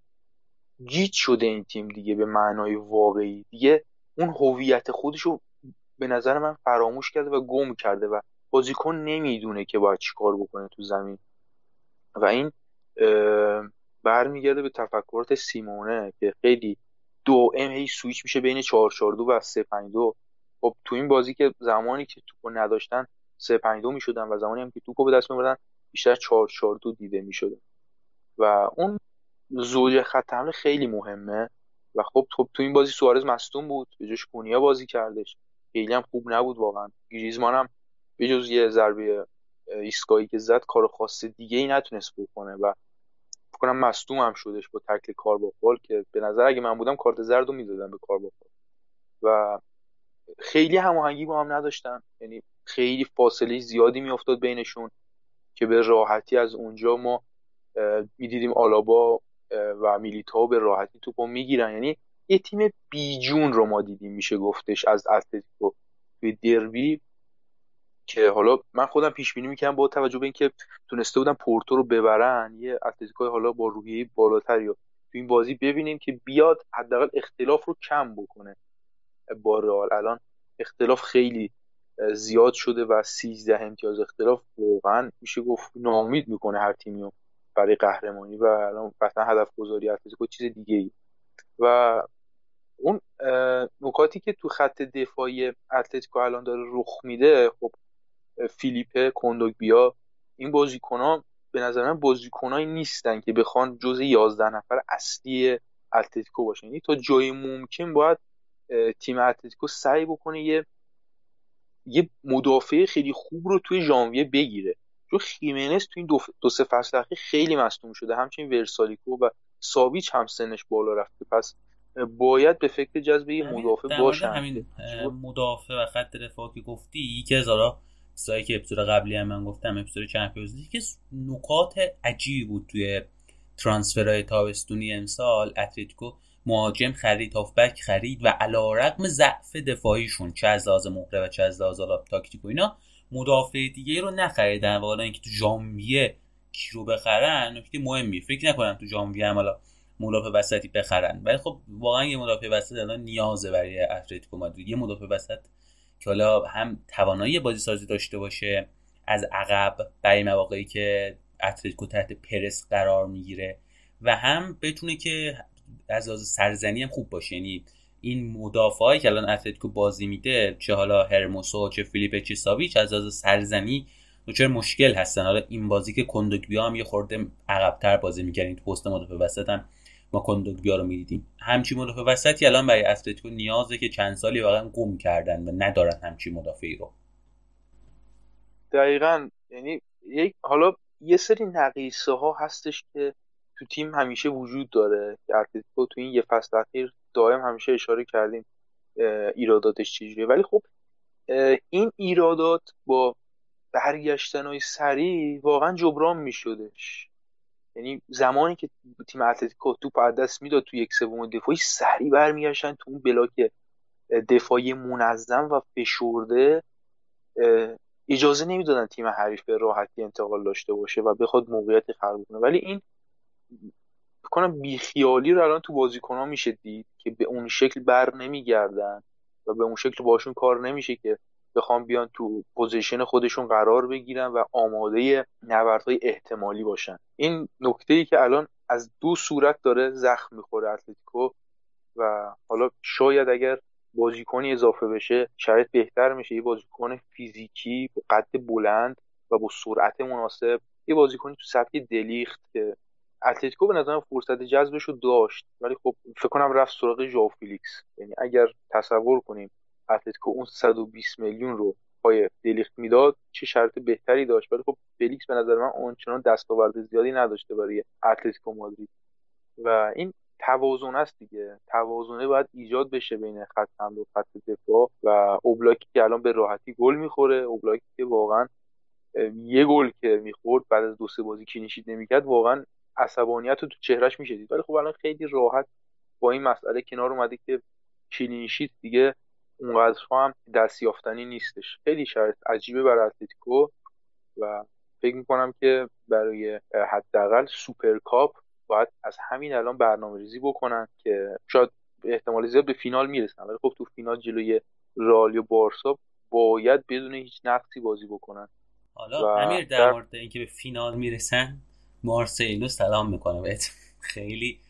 گیج شده این تیم دیگه به معنای واقعی، دیگه اون هویت خودشو به نظر من فراموش کرده و گم کرده و بازیکن نمیدونه که باید چیکار بکنه تو زمین. و این برمیگرده به تفکرات سیمونه که خیلی دائم هی سویچ میشه بین 442 و 352. خب تو این بازی که زمانی که توپو نداشتن 352 میشدن و زمانی هم که توپو به دست میبردن بیشتر 4-4-2 دیده می شده. و اون زوج خط حمله خیلی مهمه و خب تو این بازی سوارز مصدوم بود، به جاش کونیا بازی کردش، خیلی هم خوب نبود واقعا. گریزمان هم به جز یه ضربه ایستگاهی که زد کار خاص دیگه ای نتونست بکنه و فکر کنم مصدوم هم شدش با تکل کارواخال که به نظر اگه من بودم کارت زرد رو میدادم به کارواخال. و خیلی هماهنگی با هم نداشتن، یعنی خیلی فاصله زیادی میافتاد بینشون که به راحتی از اونجا ما میدیدیم آلابا و میلیتائو به راحتی توپو میگیرن. یعنی یه تیم بیجون رو ما دیدیم میشه گفتش از اتلتیکو توی دربی، که حالا من خودم پیش بینی میکنم با توجه به اینکه تونسته بودن پورتو رو ببرن، یه اتلتیکو حالا با روحیه بالاتری رو تو این بازی ببینیم که بیاد حداقل اختلاف رو کم بکنه با رئال. الان اختلاف خیلی زیاد شده و 13 امتیاز اختلاف واقعا میشه گفت ناامید میکنه هر تیمیو برای قهرمانی و الان مثلا هدف‌گذاری اتلتیکو چیز دیگه‌ای. و اون نکاتی که تو خط دفاعی اتلتیکو الان داره رخ میده، خب فیلیپه، کندوگبیا، این بازیکن‌ها به نظر من بازیکنایی نیستن که بخوان جزء 11 نفر اصلی اتلتیکو باشن. یعنی تا جای ممکن باید تیم اتلتیکو سعی بکنه یه مدافع خیلی خوب رو توی ژانویه بگیره، چون خیمنز توی این دو سه فصل اخیر خیلی مصدوم شده، همچنین ورسالیکو و ساویچ هم سنش بالا رفته، پس باید به فکر جذب یه مدافع باشن. همین مدافع و خط دفاعی که گفتی، یکی از حالا سایه که اپیزود قبلی هم من گفتم، اپیزود چمپیونز لیگ، که نکات عجیبی بود توی ترانسفرهای تابستونی امسال. اتلتیکو مهاجم خرید، هافبک خرید و علیرغم ضعف دفاعیشون چه از لحاظ مهره و چه از لحاظ تاکتیک و اینا مدافع دیگه رو نخریدن. و حالا اینکه تو ژانویه کی رو بخرن نکته مهمیه، فکر نکنم تو ژانویه هم حالا مدافع وسطی بخرن، ولی خب واقعا یه مدافع وسط الان نیازه برای اتلتیکو مادرید، یه مدافع وسط که حالا هم توانایی بازیسازی داشته باشه از عقب برای مواقعی که اتلتیکو تحت پرس قرار میگیره و هم بتونه که از لحاظ سرزنی هم خوب باشه. یعنی این مدافعایی که الان اتلتیکو بازی میده، چه حالا هرموسو، چه فیلیپه، چه ساویچ، از لحاظ سرزنی دچار مشکل هستن. حالا این بازی که کندوگبیا هم یه خورده عقب‌تر بازی می‌کنه، تو پست مدافع وسط هم ما کندوگبیا رو می‌دیدیم. همچین مدافع وسطی الان برای اتلتیکو نیازه که چند سالی واقعا گم کردن و ندارن همچین مدافعی رو. دقیقاً، یعنی حالا یه سری نقیصه‌ها هستش که تو تیم همیشه وجود داره که اتلتیکو تو این یه فصل اخیر دائم همیشه اشاره کردیم ایراداتش چجوریه، ولی خب این ایرادات با برگشتن‌های سریع واقعا جبران می‌شدش. یعنی زمانی که تیم اتلتیکو توپ از دست میداد تو یک سوم دفاعی، سریع برمیگشتن تو اون بلاک دفاعی منظم و فشرده، اجازه نمیدادن تیم حریف به راحتی انتقال داشته باشه و بخواد موقعیت خلق کنه. ولی این بکنم بیخیالی رو الان تو بازیکن‌ها میشه دید که به اون شکل بر نمیگردن و به اون شکل باشون کار نمیشه که بخوام بیان تو پوزیشن خودشون قرار بگیرن و آماده نبردهای احتمالی باشن. این نکته‌ای که الان از دو صورت داره زخم میخوره اتلتیکو و حالا شاید اگر بازیکنی اضافه بشه شاید بهتر میشه، یه بازیکن فیزیکی با قد بلند و با سرعت مناسب، یه بازیکنی تو سبک دلیخت که اتلتیکو به نظرم فرصت جذبش رو داشت، ولی خب فکر کنم رفت سراغ ژائو فیلیکس. یعنی اگر تصور کنیم اتلتیکو اون 120 میلیون رو پای دلیخت میداد چه شرط بهتری داشت، ولی خب فیلیکس به نظر من اونچنان دستاورد زیادی نداشته برای اتلتیکو مادرید. و این توازن است دیگه، توازنه باید ایجاد بشه بین خط حمله و خط دفاع. و اوبلاکی که الان به راحتی گل میخوره، اوبلاکی که واقعا یه گل که میخورد بعد از دو سه بازی کینشیت نمیکرد، واقعا عصبانیت رو تو چهرهش میشه دید. ولی خب الان خیلی راحت با این مسئله کنار اومده که کلینشیت دیگه اونقدر هم دستیافتنی نیستش. خیلی شرط عجیبه برای اتلتیکو و فکر میکنم که برای حداقل سوپرکاپ باید از همین الان برنامه‌ریزی بکنن که شاید احتمال زیاد به فینال میرسن، ولی خب تو فینال جلوی رئال یا بارسا باید بدون هیچ نقصی بازی بکنن. حالا امیر در مورد اینکه به فینال میرسن، مارسلو سلام میکنه بهت. خیلی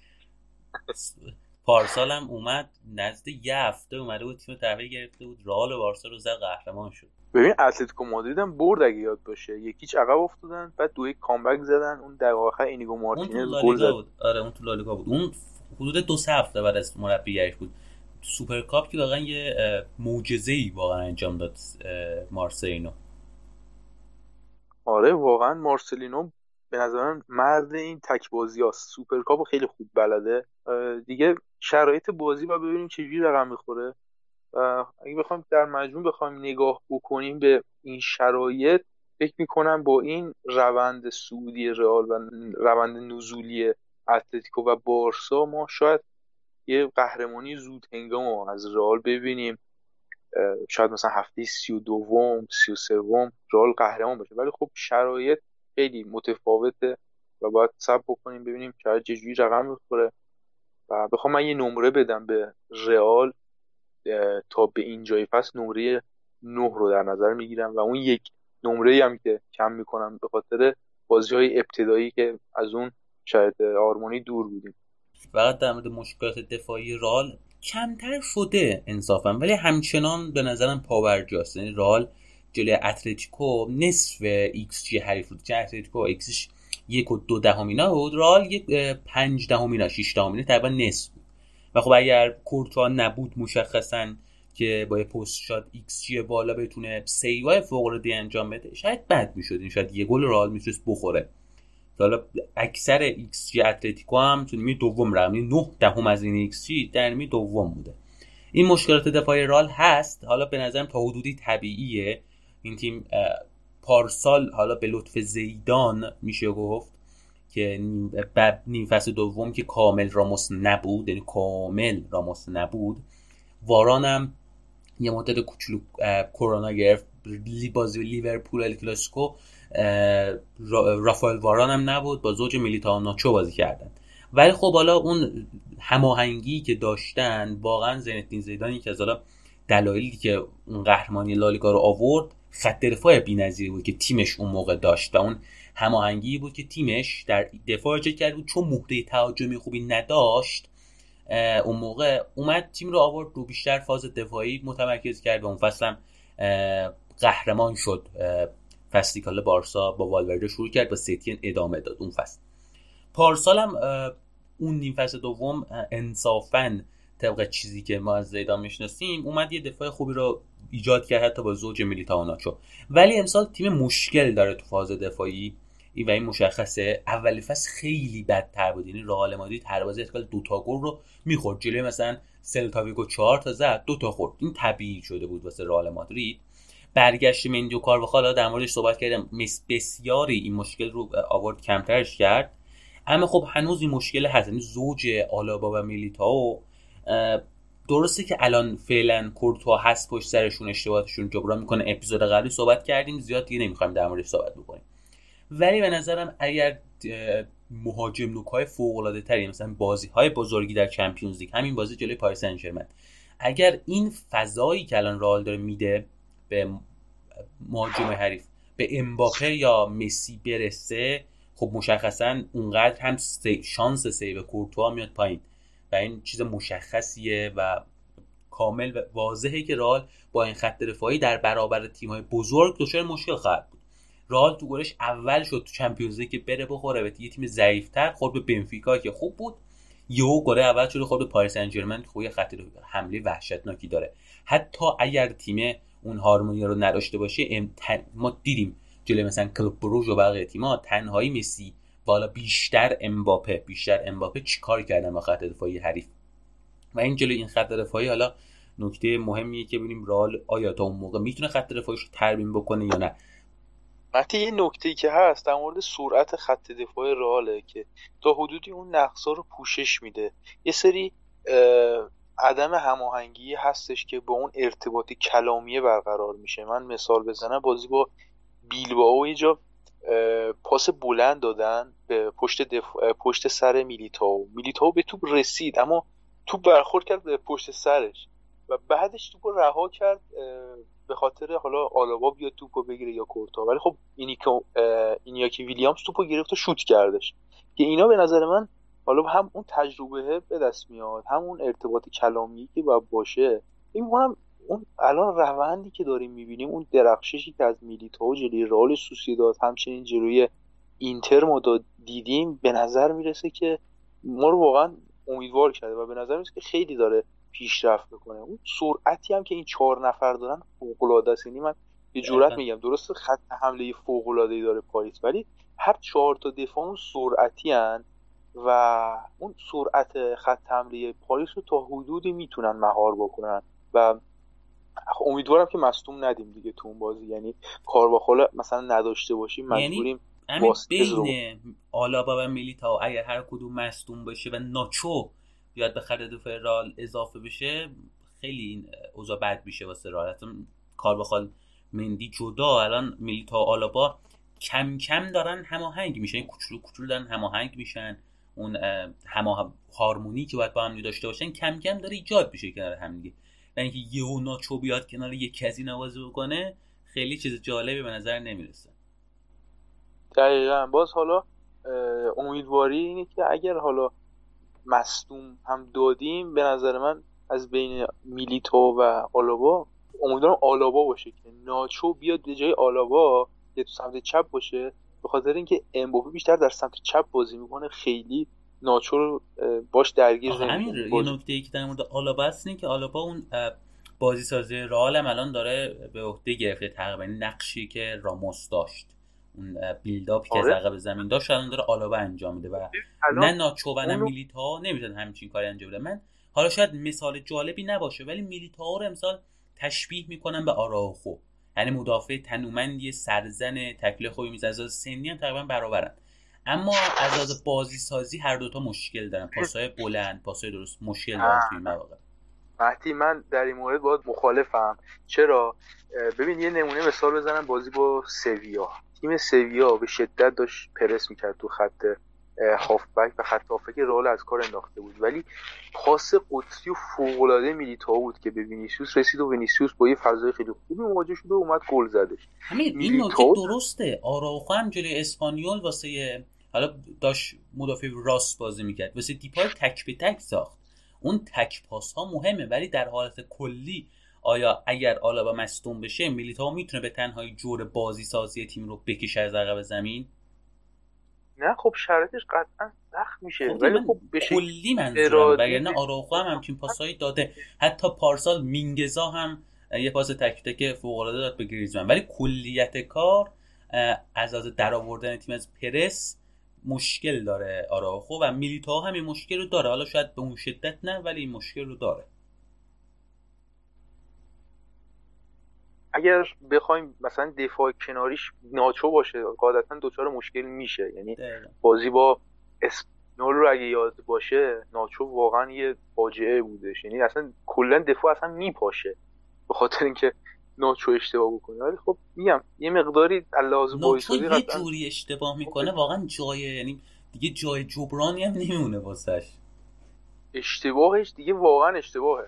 پارسال هم اومد نزد یه هفته اومده بود تیم تحویل گرفته بود، رئال و بارسا رو زد قهرمان شد. ببین اتلتیکو مادرید هم برد اگه یاد باشه، یکیچ عقب افتادن بعد دو یک کامبک زدن، اون دقیقه آخر اینیگو مارتینز گل زد. آره اون تو لالیگا بود، اون حدود 2 هفته بعد از مربیگریش بود. سوپرکاپ که واقعا یه معجزه‌ای واقعا انجام داد مارسلینو. آره واقعا مارسلینو به نظرم مرد این تک بازیاست، سوپرکاپو خیلی خوب بلده. دیگه شرایط بازی و ببینیم چجوری رقم میخوره و اگه بخوایم در مجموع بخوایم نگاه بکنیم به این شرایط، فکر میکنم با این روند صعودی رئال و روند نزولی اتلتیکو و بارسا ما شاید یه قهرمانی زود هنگام از رئال ببینیم. شاید مثلا هفته 32م 33م رئال قهرمان بشه، ولی خب شرایط خیلی متفاوته و باید صبر بکنیم ببینیم چه جوری رقم میخوره. و بخوام من یه نمره بدم به رئال تا به این جای فصل، نمره 9 رو در نظر میگیرم و اون یک نمره‌ای هم که کم میکنم به خاطر بازی‌های ابتدایی که از اون شاید آرمانی دور بودیم. فقط در مورد مشکلات دفاعی رئال کمتر شده انصافا، ولی همچنان به نظرم پابرجاست. یعنی رئال جلوی اتلتیکو نصف ایکس جی حریف بود، چون اتلتیکو ایکسش 1.2 اینا بود، رئال 1.5 اینا 6 اینا تقریبا نصف. و خب اگر کورتوا نبود مشخصاً که با پست شات ایکس جی بالا بتونه سیوای فوق‌العاده انجام بده، شاید بد می‌شد. این شاید یه گل رئال میتونست بخوره. حالا اکثر ایکس جی اتلتیکو هم تو نیمه دوم رفت، یعنی 0.9 از این ایکس جی در نیمه دوم بوده. این مشکلات دفاعی رئال هست. حالا به نظرم تا حدودی طبیعیه. این تیم پارسال حالا به لطف زیدان میشه گفت که بعد نیم فصل دوم که کامل راموس نبود، وارانم یه مدت کوچولو کرونا گرفت، بازی لیورپول ال کلاسیکو رافائل وارانم نبود، با زوج میلیتائو ناچو بازی کردن. ولی خب حالا اون هماهنگی که داشتن واقعا زینتدین زیدان که از حالا دلایلی که اون قهرمانی لالیگا رو آورد خط دفاع بی‌نظیری بود که تیمش اون موقع داشت و اون هماهنگی بود که تیمش در دفاع ایجاد کرد بود، چون مهره تهاجمی خوبی نداشت اون موقع اومد تیم رو آورد رو بیشتر فاز دفاعی متمرکز کرد و اون فصل هم قهرمان شد. فصلی که بارسا با والورده شروع کرد با سیتی ادامه داد اون فصل. پارسال هم اون نیم فصل دوم انصافاً طبق چیزی که ما از زیدان میشناسیم اومد یه دفاع خوبی رو ایجاد کرد حتی با زوج میلیتائو ناچو. ولی امسال تیم مشکل داره تو فاز دفاعی و این مشخصه. اول فصل خیلی بدتر بود، یعنی رئال مادرید هر بازی حداقل 2 گل رو میخورد، جلوی مثلا سلتا ویگو 4 زد 2 خورد. این طبیعی شده بود واسه رئال مادرید. برگشت مندی و کارواخال در موردش صحبت کردم، بسیاری این مشکل رو آورد کمترش کرد، اما خب هنوز این مشکل هست. یعنی زوج آلابا و میلیتائو درسته که الان فعلا کورتوا هست پشت سرشون، اشتباهاتشون جبران میکنه. اپیزود قبلی صحبت کردیم، زیاد دیگه نمیخوایم در موردش صحبت بکنیم. ولی به نظرم اگر مهاجم نوک‌های فوق‌العاده تری مثلا بازی‌های بزرگی در چمپیونز لیگ، همین بازی جلوی پاریس سن ژرمن، اگر این فضایی که الان رئال داره میده به مهاجم حریف به امباپه یا مسی برسه، خب مشخصاً اونقدر هم شانس سیو کورتوا میاد پایین و این چیز مشخصیه و کامل و واضحه که رئال با این خط دفاعی در برابر تیم‌های بزرگ دچار مشکل خواهد بود. رئال تو گلش اول شد تو چمپیونز لیگ که بره بخوره به یه تیم ضعیف‌تر، خورد به بنفیکا که خوب بود، یهو گل اول شد خورد به پاریس سن ژرمن که یه خط حمله وحشتناکی داره. حتی اگر تیم اون هارمونی رو نداشته باشه، ما دیدیم جلوی مثلا کلوب بروژ و بقیه تیم‌ها تنهایی مسی بالا بیشتر امباپه چیکار کردن با خط دفاعی حریف. و این جلوی این خط دفاعی حالا نکته مهمیه که ببینیم رئال آیا تا اون موقع میتونه خط دفاعیش رو ترمیم بکنه یا نه. البته یه نکته‌ای که هست در مورد سرعت خط دفاع رئاله که تا حدودی اون نقصا رو پوشش میده. یه سری عدم هماهنگی هستش که با اون ارتباط کلامی برقرار میشه. من مثال بزنم، بازی با بیلبائو یه جا پاس بلند دادن به پشت سر میلیتائو به توپ رسید اما توپ برخورد کرد به پشت سرش و بعدش توپ رو رها کرد به خاطر حالا آلابا بیا توپو بگیره یا کورتوا، ولی خب اینیاکی ویلیامز توپو گرفت و شوت کردش. که اینا به نظر من حالا هم اون تجربه به دست میاد، هم اون ارتباط کلامی که باید باشه. این میگم اون الان روندی که داریم میبینیم، اون درخششی که از میلیتائو جلوی رئال سوسیداد همچنین جلوی اینتر ما دیدیم، به نظر میرسه که ما رو واقعا امیدوار کرده و به نظر میرسه که خیلی داره پیشرفت میکنه. اون سرعتی هم که این 4 نفر دارن فوق‌العاده است. یعنی من به جرئت میگم درسته خط حمله فوق‌العاده‌ای داره پاریس، ولی هر 4 تا دفاع اون سرعتی ان و اون سرعت خط حمله پاریس رو تا حدودی میتونن مهار بکنن و امیدوارم که مصدوم ندیم دیگه تو اون بازی، یعنی کارواخال مثلا نداشته باشیم مجبوریم بین آلابا و میلیتائو اگر هر کدوم مصدوم بشه و ناچو بیاد به خرید رئال اضافه بشه خیلی این اوضاع بد میشه واسه رئال. حتی کارواخال مندی جدا، الان میلیتائو آلابا کم کم دارن هماهنگ میشن، کوچولو کوچولو دارن هماهنگ میشن، اون هارمونی که باید با هم داشته باشن کم کم داره ایجاد میشه کنار هم دیگه. نه اینکه یهو ناچو بیاد کنار یکی از این نوازی بکنه خیلی چیز جالبی به نظر نمیرسه. دقیقاً. باز حالا امیدواری اینه که اگر حالا مصدوم هم دادیم به نظر من از بین میلیتائو و آلابا امیدوارم آلابا باشه که ناچو بیاد به جای آلابا یه تو سمت چپ باشه، به خاطر اینکه امباپه بیشتر در سمت چپ بازی میکنه، خیلی ناچو رو باش درگیر نمی‌کنه. همین یه نکته‌ای که در مورد آلابا هست اینه که آلابا اون بازی سازی رئال هم الان داره به عهده گرفته، تقریبا نقشی که راموس داشت، اون بیلداپی که از عقب زمین داشت الان داره آلابا انجام میده و نه ناچو و نه میلیتائو نمیتونن همچین کاری انجام بدن. من حالا شاید مثال جالبی نباشه ولی میلیتائو رو امسال تشبیه میکنم به آراوخو، یعنی مدافع تنومندی سرزن تکل خوبی میزنه، از سنی هم تقریبا برابرن اما از لحاظ بازی سازی هر دوتا مشکل دارن، پاس‌های بلند، پاس‌های درست مشکل دارن توی این مواقع. مهدی من در این مورد باید مخالفم. چرا؟ ببین یه نمونه مثال بزنم، بازی با سیویا، تیم سیویا به شدت داشت پرس میکرد تو خط هافبک و خط هافبک رئال از کار انداخته بود، ولی پاس قطری و فوق‌العاده میلیتائو بود که به وینیسیوس رسید و وینیسیوس با یه فضای خیلی خوبی مواجه شد و اومد گل زدش. همین این نکته درسته. آراوخو هم جلوی اسپانیول واسه حالا داش مدافع راست بازی میکرد، واسه دیپای تک به تک ساخت. اون تک پاس‌ها مهمه ولی در حالت کلی آیا اگر آلابا مصدوم بشه میلیتائو میتونه به تنهایی جور بازی سازی تیم رو بکشه از عقب زمین؟ نه خب شرایطش قطعا سخت میشه ولی خب بشه کلی منظورم، وگرنه آراوخو هم همچین پاسایی داده، حتی پارسال مینگزا هم یه پاس تک تک فوق‌العاده داد به گریزمن، ولی کلیت کار از درآوردن تیم از پرس مشکل داره آراوخو و میلیتائو هم این مشکل رو داره، حالا شاید به اون شدت نه ولی این مشکل رو داره. اگر بخوایم مثلا دفاع کناریش ناچو باشه قاعدتا دوچار مشکل میشه، یعنی بازی با اسپانیول رو اگه یاد باشه ناچو واقعا یه فاجعه بودش، یعنی اصلا کلا دفاع اصلا میپاشه به خاطر اینکه ناچو اشتباه بکنه. ولی خب میگم یه مقداری اللحاظ بازی‌سازی ناچو یه جوری اشتباه میکنه واقعا جای، یعنی دیگه جای جبرانی هم نمیمونه واسش، اشتباهش دیگه واقعا اشتباهه.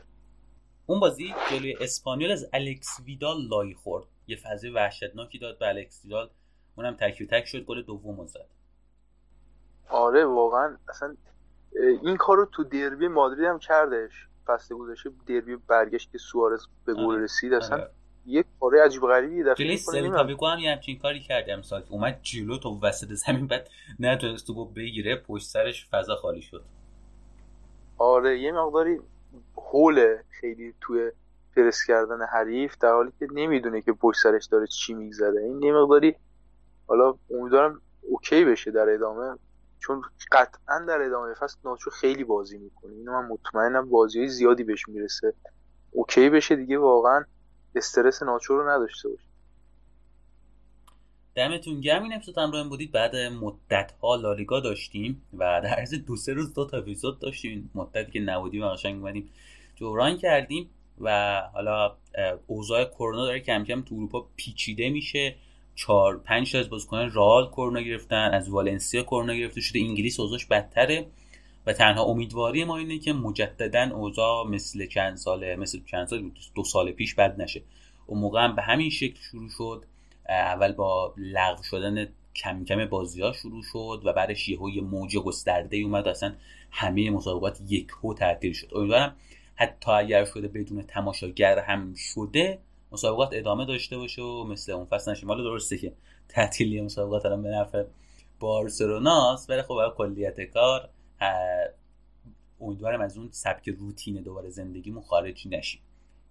اون بازی جلوی اسپانیول از الکس ویدال لای خورد، یه فضای وحشتناکی داد به الکس ویدال، اونم تک به تک شد، گل دومو زد. آره واقعا اصلا این کارو تو دربی مادرید هم کردش، فصل گذشته دربی برگشت که سوارز به گل رسید، اصلا یه کار عجیب غریبی داشت. جلوی سوپرکاپ هم همین کاری کرد امسال، اومد جلو تو وسط زمین بعد نتونست تو بگیره، پشت سرش فضا خالی شد. آره یه مقداری هول خیلی توی پرس کردن حریف در حالی که نمیدونه که پشت سرش داره چی میگذره. این یه مقداری حالا امیدوارم اوکی بشه در ادامه، چون قطعا در ادامه فصل ناچو خیلی بازی میکنه، اینو من مطمئنم بازیای زیادی بهش میرسه، اوکی بشه دیگه واقعا استرس ناچو رو نداشته باشه. دمتون گرم، این اپیزود همراهمون بودید. بعد مدت‌ها لالیگا داشتیم و در عرض 2-3 روز 2 تا اپیزود داشتیم، مدتی که نبودیم و قشنگ اومدیم جبران کردیم و حالا اوضاع کرونا داره کم کم تو اروپا پیچیده میشه، 4-5 تا از بازیکنان رئال کرونا گرفتن، از والنسیا کرونا گرفته شده، انگلیس اوضاعش بدتره و تنها امیدواری ما اینه که مجددا اوضاع مثل چند سال 2 سال پیش بد نشه. اون موقع هم به همین شکل شروع شد، اول با لغو شدن کم کم بازی‌ها شروع شد و بعدش یهو موج گسترده اومد، اصلا همه مسابقات یکهو تعطیل شد. امیدوارم حتی اگر شده بدون تماشاگر هم شده مسابقات ادامه داشته باشه و مثل اون فصل نشه. حالا درسته که تعطیلی مسابقات الان به نفع بارسلونا است ولی خب برای کلیت کار امیدوارم از اون سبک روتین دوباره زندگیمون خارج نشیم.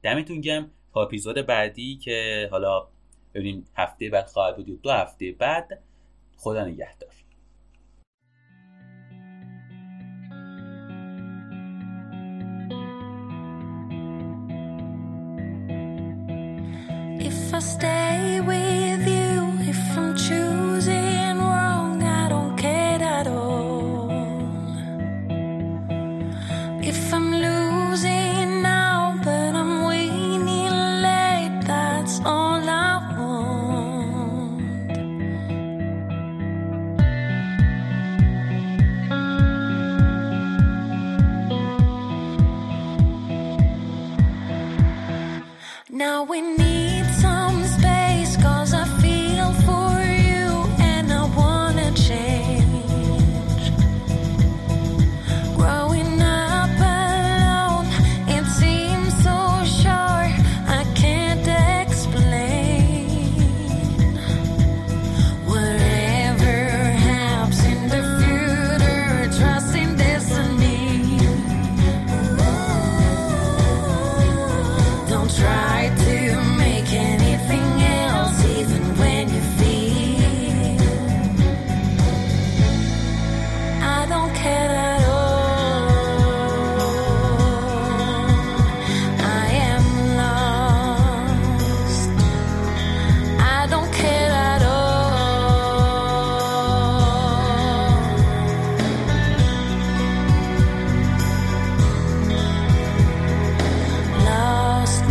دمتون گرم تا اپیزود بعدی که حالا ببینیم هفته بعد خواهد بود یا 2 هفته بعد. خدا نگهدار.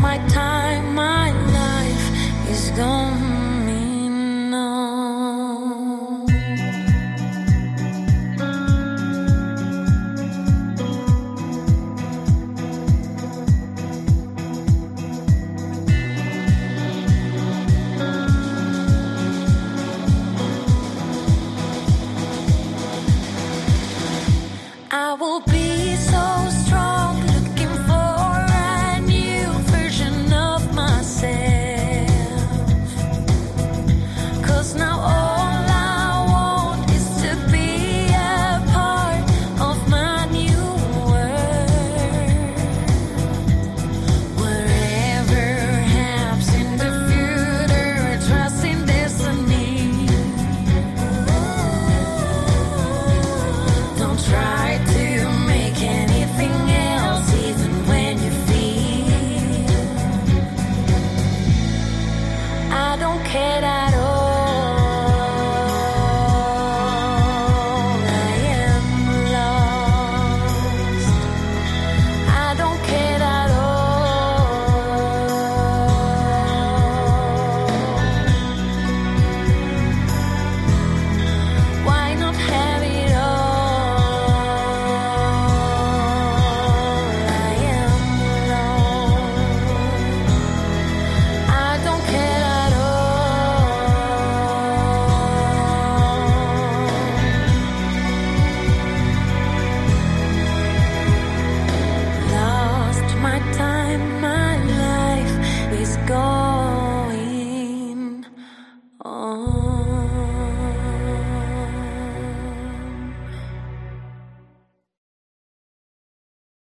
My time.